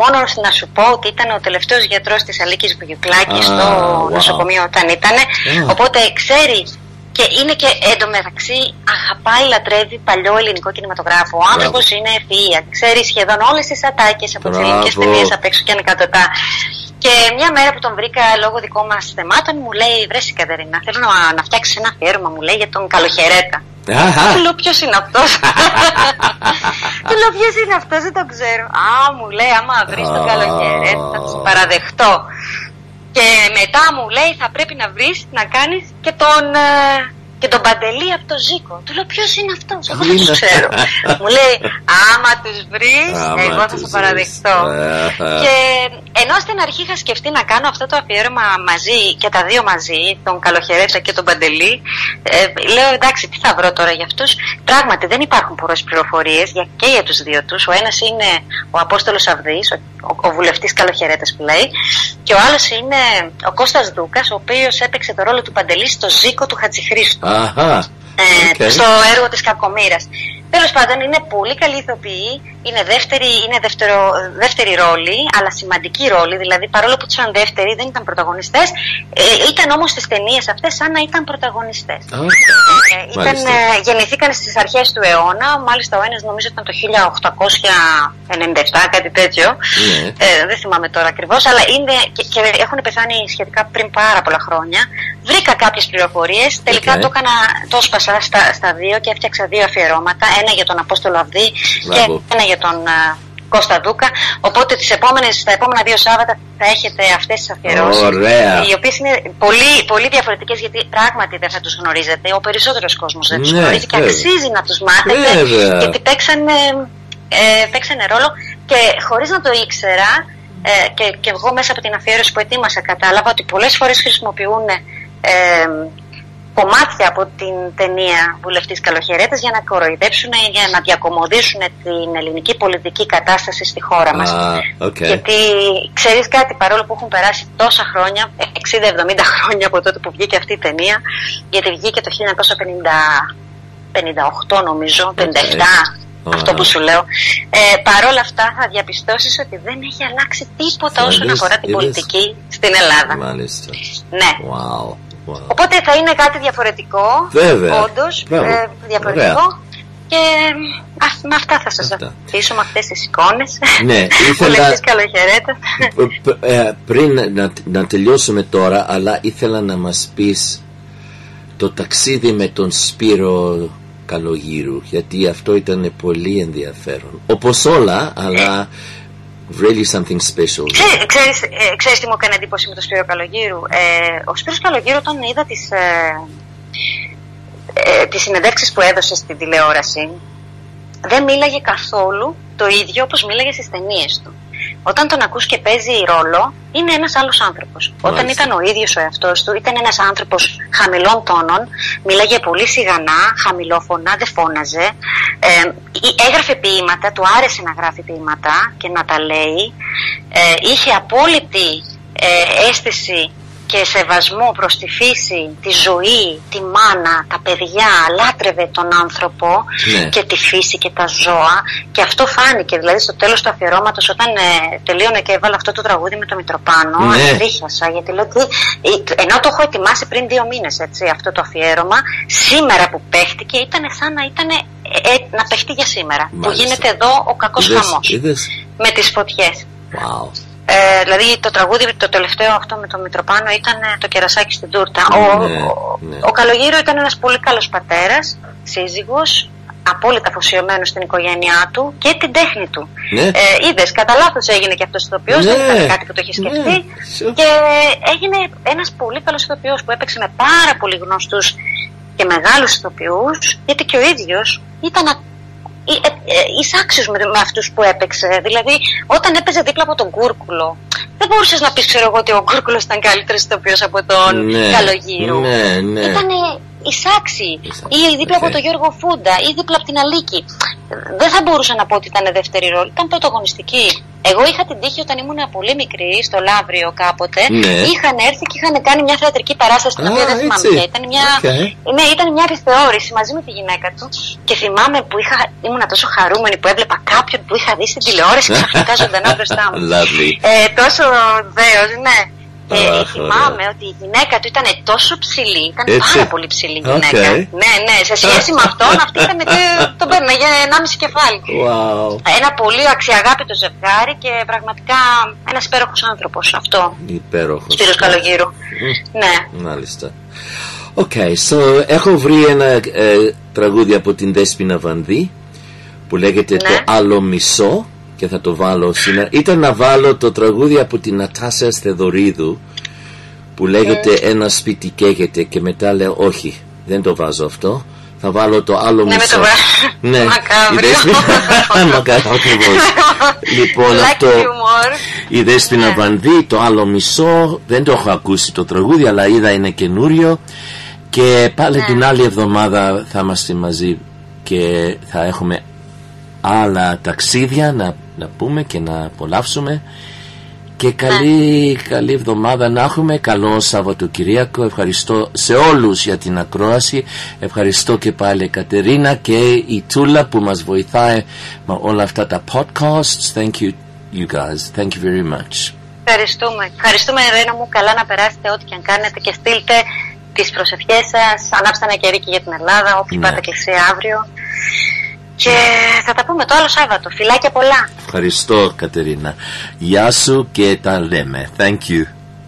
Μόνο να σου πω ότι ήταν ο τελευταίος γιατρός της Αλίκης Βουγιουκλάκης ah, στο wow. νοσοκομείο όταν ήταν. Yeah. Οπότε ξέρει. Και είναι και εντωμεταξύ αγαπάει, λατρεύει παλιό ελληνικό κινηματογράφο. Ο άνθρωπος είναι ευφυΐα. Ξέρει σχεδόν όλες τις ατάκες από τις ελληνικές ταινίες απ' έξω και ανεκατοτά. Και μια μέρα που τον βρήκα λόγω δικών μας θεμάτων, μου λέει: βρες η Κατερίνα, θέλω να, να φτιάξεις ένα αφιέρωμα, μου λέει, για τον Καλοχαιρέτα. Του λέω: ποιος είναι αυτός? Του λέω: ποιος είναι αυτός, δεν τον ξέρω. Α, μου λέει: άμα βρεις τον Καλοχαιρέτα, θα τους παραδεχτώ. Και μετά μου λέει: θα πρέπει να βρεις, να κάνεις και τον ε, και τον Παντελή από το Ζήκο. Του λέω, ποιος είναι αυτός? Εγώ δεν τους ξέρω. Μου λέει, άμα τους βρεις, εγώ θα σε παραδειχθώ. Και ενώ στην αρχή είχα σκεφτεί να κάνω αυτό το αφιέρωμα μαζί και τα δύο μαζί, τον Καλοχαιρέτα και τον Παντελή, ε, λέω, εντάξει, τι θα βρω τώρα για αυτούς. Πράγματι δεν υπάρχουν πολλές πληροφορίες και για τους δύο τους. Ο ένας είναι ο Απόστολος Αυδής, ο, ο βουλευτής Καλοχαιρέτας που λέει, και ο άλλος είναι ο Κώστας Δούκας, ο οποίος έπαιξε το ρόλο του Παντελή στο Ζήκο του Χατζιχρήστου. Αχα, ε, okay. Στο έργο της Κακομοίρας. Τέλος πάντων, είναι πολύ καλή ηθοποιή, είναι, δεύτερη, είναι δεύτερο, δεύτερη ρόλη, αλλά σημαντική ρόλη. Δηλαδή, παρόλο που ήταν δεύτεροι, δεν ήταν πρωταγωνιστές, ε, ήταν όμως στις ταινίες αυτές σαν να ήταν πρωταγωνιστές. Okay. Ε, ήταν, γεννηθήκαν στις αρχές του αιώνα, μάλιστα ο ένας νομίζω ήταν το χίλια οκτακόσια ενενήντα επτά, κάτι τέτοιο. Yeah. Ε, δεν θυμάμαι τώρα ακριβώς, αλλά είναι, και, και έχουν πεθάνει σχετικά πριν πάρα πολλά χρόνια. Βρήκα κάποιες πληροφορίες, τελικά okay. το, έκανα, το σπάσα στα, στα δύο και έφτιαξα δύο αφιερώματα. Ένα για τον Απόστολο Αυδή και ένα για τον uh, Κώστα Δούκα. Οπότε τις επόμενες, τα επόμενα δύο Σάββατα θα έχετε αυτές τις αφιερώσεις. Οι οποίες είναι πολύ, πολύ διαφορετικές, γιατί πράγματι δεν θα τους γνωρίζετε. Ο περισσότερος κόσμος δεν τους ναι, γνωρίζει και αξίζει να τους μάθετε. Βέβαια. Γιατί παίξανε, ε, παίξανε ρόλο και χωρίς να το ήξερα, ε, και, και εγώ μέσα από την αφιέρωση που ετοίμασα κατάλαβα ότι πολλές φορές χρησιμοποιούν ε, κομμάτια από την ταινία Βουλευτής Καλοχαιρέτας για να κοροϊδέψουν ή για να διακομωδήσουν την ελληνική πολιτική κατάσταση στη χώρα μας. Uh, okay. Γιατί ξέρεις κάτι, παρόλο που έχουν περάσει τόσα χρόνια, εξήντα εβδομήντα χρόνια από τότε που βγήκε αυτή η ταινία, γιατί βγήκε το χίλια εννιακόσια πενήντα οκτώ νομίζω, πενήντα επτά, okay. αυτό που σου λέω, ε, παρόλα αυτά θα διαπιστώσεις ότι δεν έχει αλλάξει τίποτα Μάλιστα. όσον αφορά την πολιτική στην Ελλάδα. Μάλιστα. Ναι. Wow. Wow. Οπότε θα είναι κάτι διαφορετικό, όντως, ε, διαφορετικό. Ωραία. Και α, με αυτά θα σας αφήσω, με αυτές τις εικόνες. Ναι, ήθελα... πριν να, να τελειώσουμε τώρα, αλλά ήθελα να μας πεις το ταξίδι με τον Σπύρο Καλογήρου, γιατί αυτό ήταν πολύ ενδιαφέρον. Όπως όλα, αλλά... Really something special. Ξέρεις, ξέρεις, ε, ξέρεις τι μου έκανε εντύπωση με τον Σπύρο Καλογήρου? ε, Ο Σπύρος Καλογήρου, όταν είδα τις, ε, ε, τις συνεντεύξεις που έδωσε στην τηλεόραση, δεν μίλαγε καθόλου το ίδιο όπως μίλαγε στις ταινίες του. Όταν τον ακούς και παίζει ρόλο, είναι ένας άλλος άνθρωπος. Μάλιστα. Όταν ήταν ο ίδιος ο εαυτός του, ήταν ένας άνθρωπος χαμηλών τόνων, μίλαγε πολύ σιγανά, χαμηλόφωνα, δεν φώναζε. Ε, έγραφε ποίηματα, του άρεσε να γράφει ποίηματα και να τα λέει. Ε, είχε απόλυτη ε, αίσθηση και σεβασμό προς τη φύση, τη ζωή, τη μάνα, τα παιδιά, λάτρευε τον άνθρωπο ναι. και τη φύση και τα ζώα, και αυτό φάνηκε, δηλαδή στο τέλος του αφιερώματος, όταν ε, τελείωνε και έβαλα αυτό το τραγούδι με το Μητροπάνο, ναι. ανεδύχιασα, γιατί λέω ότι ενώ το έχω ετοιμάσει πριν δύο μήνες έτσι, αυτό το αφιέρωμα, σήμερα που παίχτηκε ήταν σαν να ήταν ε, να παιχτεί για σήμερα. Μάλιστα. Που γίνεται εδώ ο κακός χαμός με τις φωτιές. Wow. Ε, δηλαδή το τραγούδι, το τελευταίο αυτό με τον Μητροπάνο, ήταν το κερασάκι στην τούρτα. Ναι, ο, ναι. ο Καλογήρου ήταν ένας πολύ καλός πατέρας, σύζυγος, απόλυτα αφοσιωμένο στην οικογένειά του και την τέχνη του. Ναι. Ε, είδες, κατά λάθος έγινε και αυτός ηθοποιός, ναι. δεν ήταν κάτι που το είχε σκεφτεί. Ναι. Και έγινε ένας πολύ καλός ηθοποιός που έπαιξε με πάρα πολύ γνωστούς και μεγάλους ηθοποιούς, γιατί και ο ίδιος ήταν εις άξιος με, με αυτούς που έπαιξε. Δηλαδή όταν έπαιζε δίπλα από τον Κούρκουλο, δεν μπορούσες να πεις, ξέρω εγώ, ότι ο Κούρκουλος ήταν καλύτερος ηθοποιός από τον ναι, Καλογήρου. Ναι, ναι. Ήτανε εις άξιοι. Ή δίπλα okay. από τον Γιώργο Φούντα, ή δίπλα από την Αλίκη. Δεν θα μπορούσα να πω ότι ήταν δεύτερη ρόλη, ήταν πρωταγωνιστική. Εγώ είχα την τύχη, όταν ήμουν πολύ μικρή, στο Λαύριο κάποτε, ναι. είχαν έρθει και είχαν κάνει μια θεατρική παράσταση, την ah, οποία δεν θυμάμαι πια. Ήταν μια, okay. ναι, ήταν μια επιθεώρηση μαζί με τη γυναίκα του. Και θυμάμαι που είχα, ήμουν τόσο χαρούμενη που έβλεπα κάποιον που είχα δει στην τηλεόραση ξαφνικά ζωντανά μπροστά μου. ε, τόσο δέος, ναι. Και oh, θυμάμαι oh, yeah. ότι η γυναίκα του ήταν τόσο ψηλή, ήταν It's πάρα it. πολύ ψηλή γυναίκα. Okay. Ναι, ναι, σε σχέση με αυτόν, αυτή ήταν το παίρνει για ενάμιση κεφάλι. Wow. Ένα πολύ αξιαγάπητο ζευγάρι και πραγματικά ένας υπέροχος άνθρωπος αυτό. Υπέροχος. Σπύρος yeah. Καλογήρου. Mm. Ναι. Μάλιστα. Οκ, okay, so, έχω βρει ένα ε, τραγούδι από την Δέσποινα Βανδύ που λέγεται ναι. το άλλο μισό. Και θα το βάλω σήμερα. Ήταν να βάλω το τραγούδι από την Νατάσια Θεδωρίδου που λέγεται Ένα σπίτι καίγεται, και μετά λέω όχι, δεν το βάζω αυτό. Θα βάλω το άλλο ναι, μισό. Με το... Ναι, μακάβριο. Μακάβριο, ακριβώς. Λοιπόν, like αυτό. Είδες την yeah. Αβανδί, το άλλο μισό. Δεν το έχω ακούσει το τραγούδι, αλλά είδα είναι καινούριο. Και πάλι yeah. την άλλη εβδομάδα θα είμαστε μαζί και θα έχουμε άλλα ταξίδια να, να πούμε και να απολαύσουμε. Και καλή, yeah. καλή εβδομάδα να έχουμε. Καλό Σαββατοκυριακό. Ευχαριστώ σε όλους για την ακρόαση. Ευχαριστώ και πάλι Κατερίνα και η Τούλα που μας βοηθάει με όλα αυτά τα podcasts. Thank you, you guys. Thank you very much. Ευχαριστούμε. Ευχαριστούμε, Ρένα μου. Καλά να περάσετε ό,τι και αν κάνετε και στείλτε τις προσευχές σας. Ανάψτε ένα κερί και για την Ελλάδα. Όποιοι yeah. πάτε εκκλησία αύριο. Και θα τα πούμε το άλλο Σάββατο. Φιλάκια πολλά. Ευχαριστώ Κατερίνα. Γεια σου και τα λέμε. Thank you.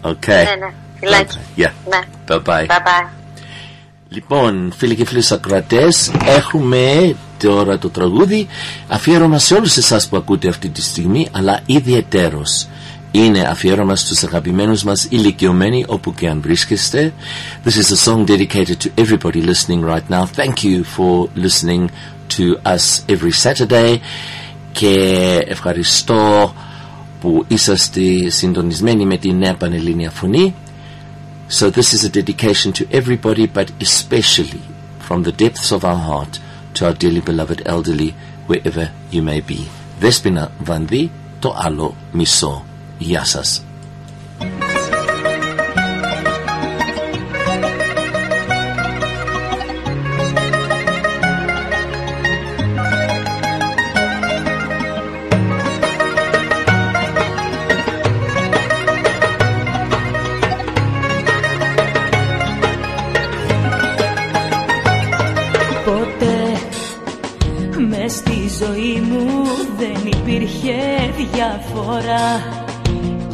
Okay. Ναι, ναι. Φιλάκια. Yeah. Ναι. Bye bye. Bye bye. Λοιπόν, φίλοι και φίλοι ακροατές, έχουμε τώρα το τραγούδι. Αφιέρωμα σε όλους εσάς που ακούτε αυτή τη στιγμή, αλλά ιδιαιτέρως. Είναι αφιέρωμα στους αγαπημένους μας ηλικιωμένοι όπου και αν βρίσκεστε. This is a song dedicated to everybody listening right now. Thank you for listening to us every Saturday και ευχαριστώ που είσαστε συντονισμένοι με την Νέα Πανελλήνια Φωνή. So this is a dedication to everybody but especially from the depths of our heart to our dearly beloved elderly wherever you may be. Δέσποινα Βανδύ, το άλλο μισό. Γεια σας.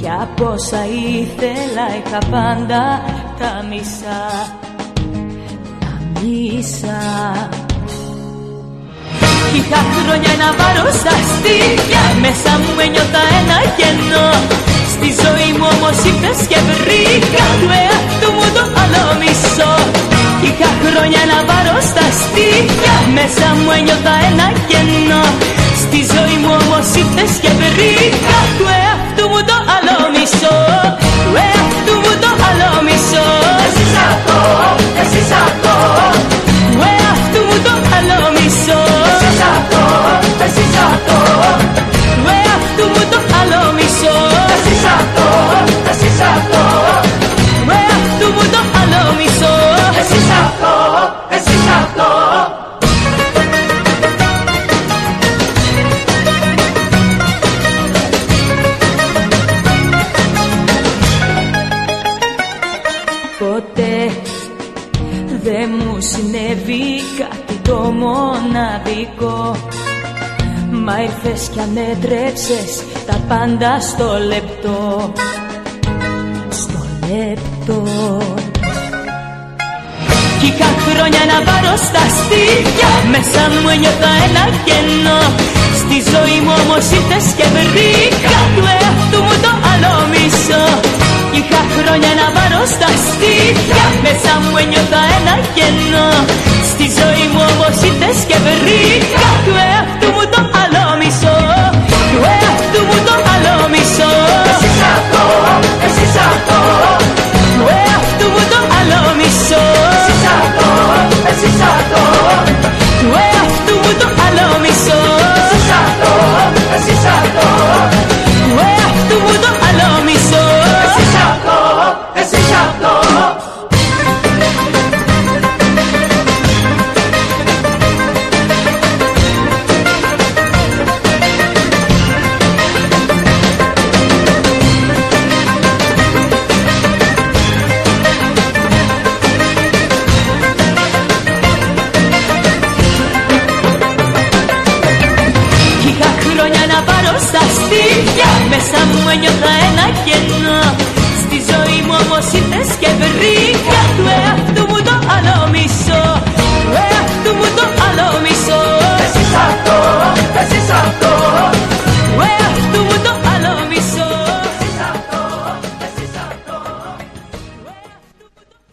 Κι από όσα ήθελα είχα πάντα τα μισά, τα μισά. Είχα χρόνια να βάρω σαν στήρια, μέσα μου ένιωθα ένα κενό. Στη ζωή μου όμως ήρθες και βρήκα του εαυτού μου το άλλο μισό. Είχα χρόνια να βάρω στα στήρια, μέσα μου ένιωθα ένα κενό. Στη ζωή μου όμως ήρθες και βρήκα του εαυτού μου το άλλο μισό. Του εαυτού μου το άλλο μισό. Εσύ σ' αυτό, εσύ σ' αυτό. Του εαυτού μου το άλλο μισό. Εσύ σ' αυτό, εσύ σ' αυτό. Του εαυτού μου το άλλο μισό. Εσύ σ' αυτό, εσύ σ' αυτό. Του εαυτού μου το άλλο μισό. Εσύ σ' αυτό, εσύ σ' αυτό. Δεν μου συνέβη κάτι το μοναδικό, μα ήρθες κι ανέτρεψες τα πάντα στο λεπτό, στο λεπτό. Κι είχα χρόνια να πάρω στα στήρια, μέσα μου ένιωθα ένα κενό. Στη ζωή μου όμως ήρθες και βρήκα του εαυτού μου το άλλο μισό. Είχα χρόνια να βάρω στα στήθια, μέσα μου ένιωθα ένα κενό. Στη ζωή μου όμως ήρθες και βρήκα του εαυτού μου το άλλο μισό. Του εαυτού μου το άλλο μισό. Εσύ σ' αυτό, εσύ σ' αυτό. Του εαυτού μου το άλλο μισό. Εσύ σ' αυτό, εσύ σ' αυτό. Του εαυτού μου το άλλο μισό. Εσύ σ' αυτό, εσύ σ' αυτό. Του εαυτού μου το άλλο μισό. Μέσα μου ένιωθα ένα κενό. Στη ζωή μου όμως ήρθες και βρήκα του εαυτού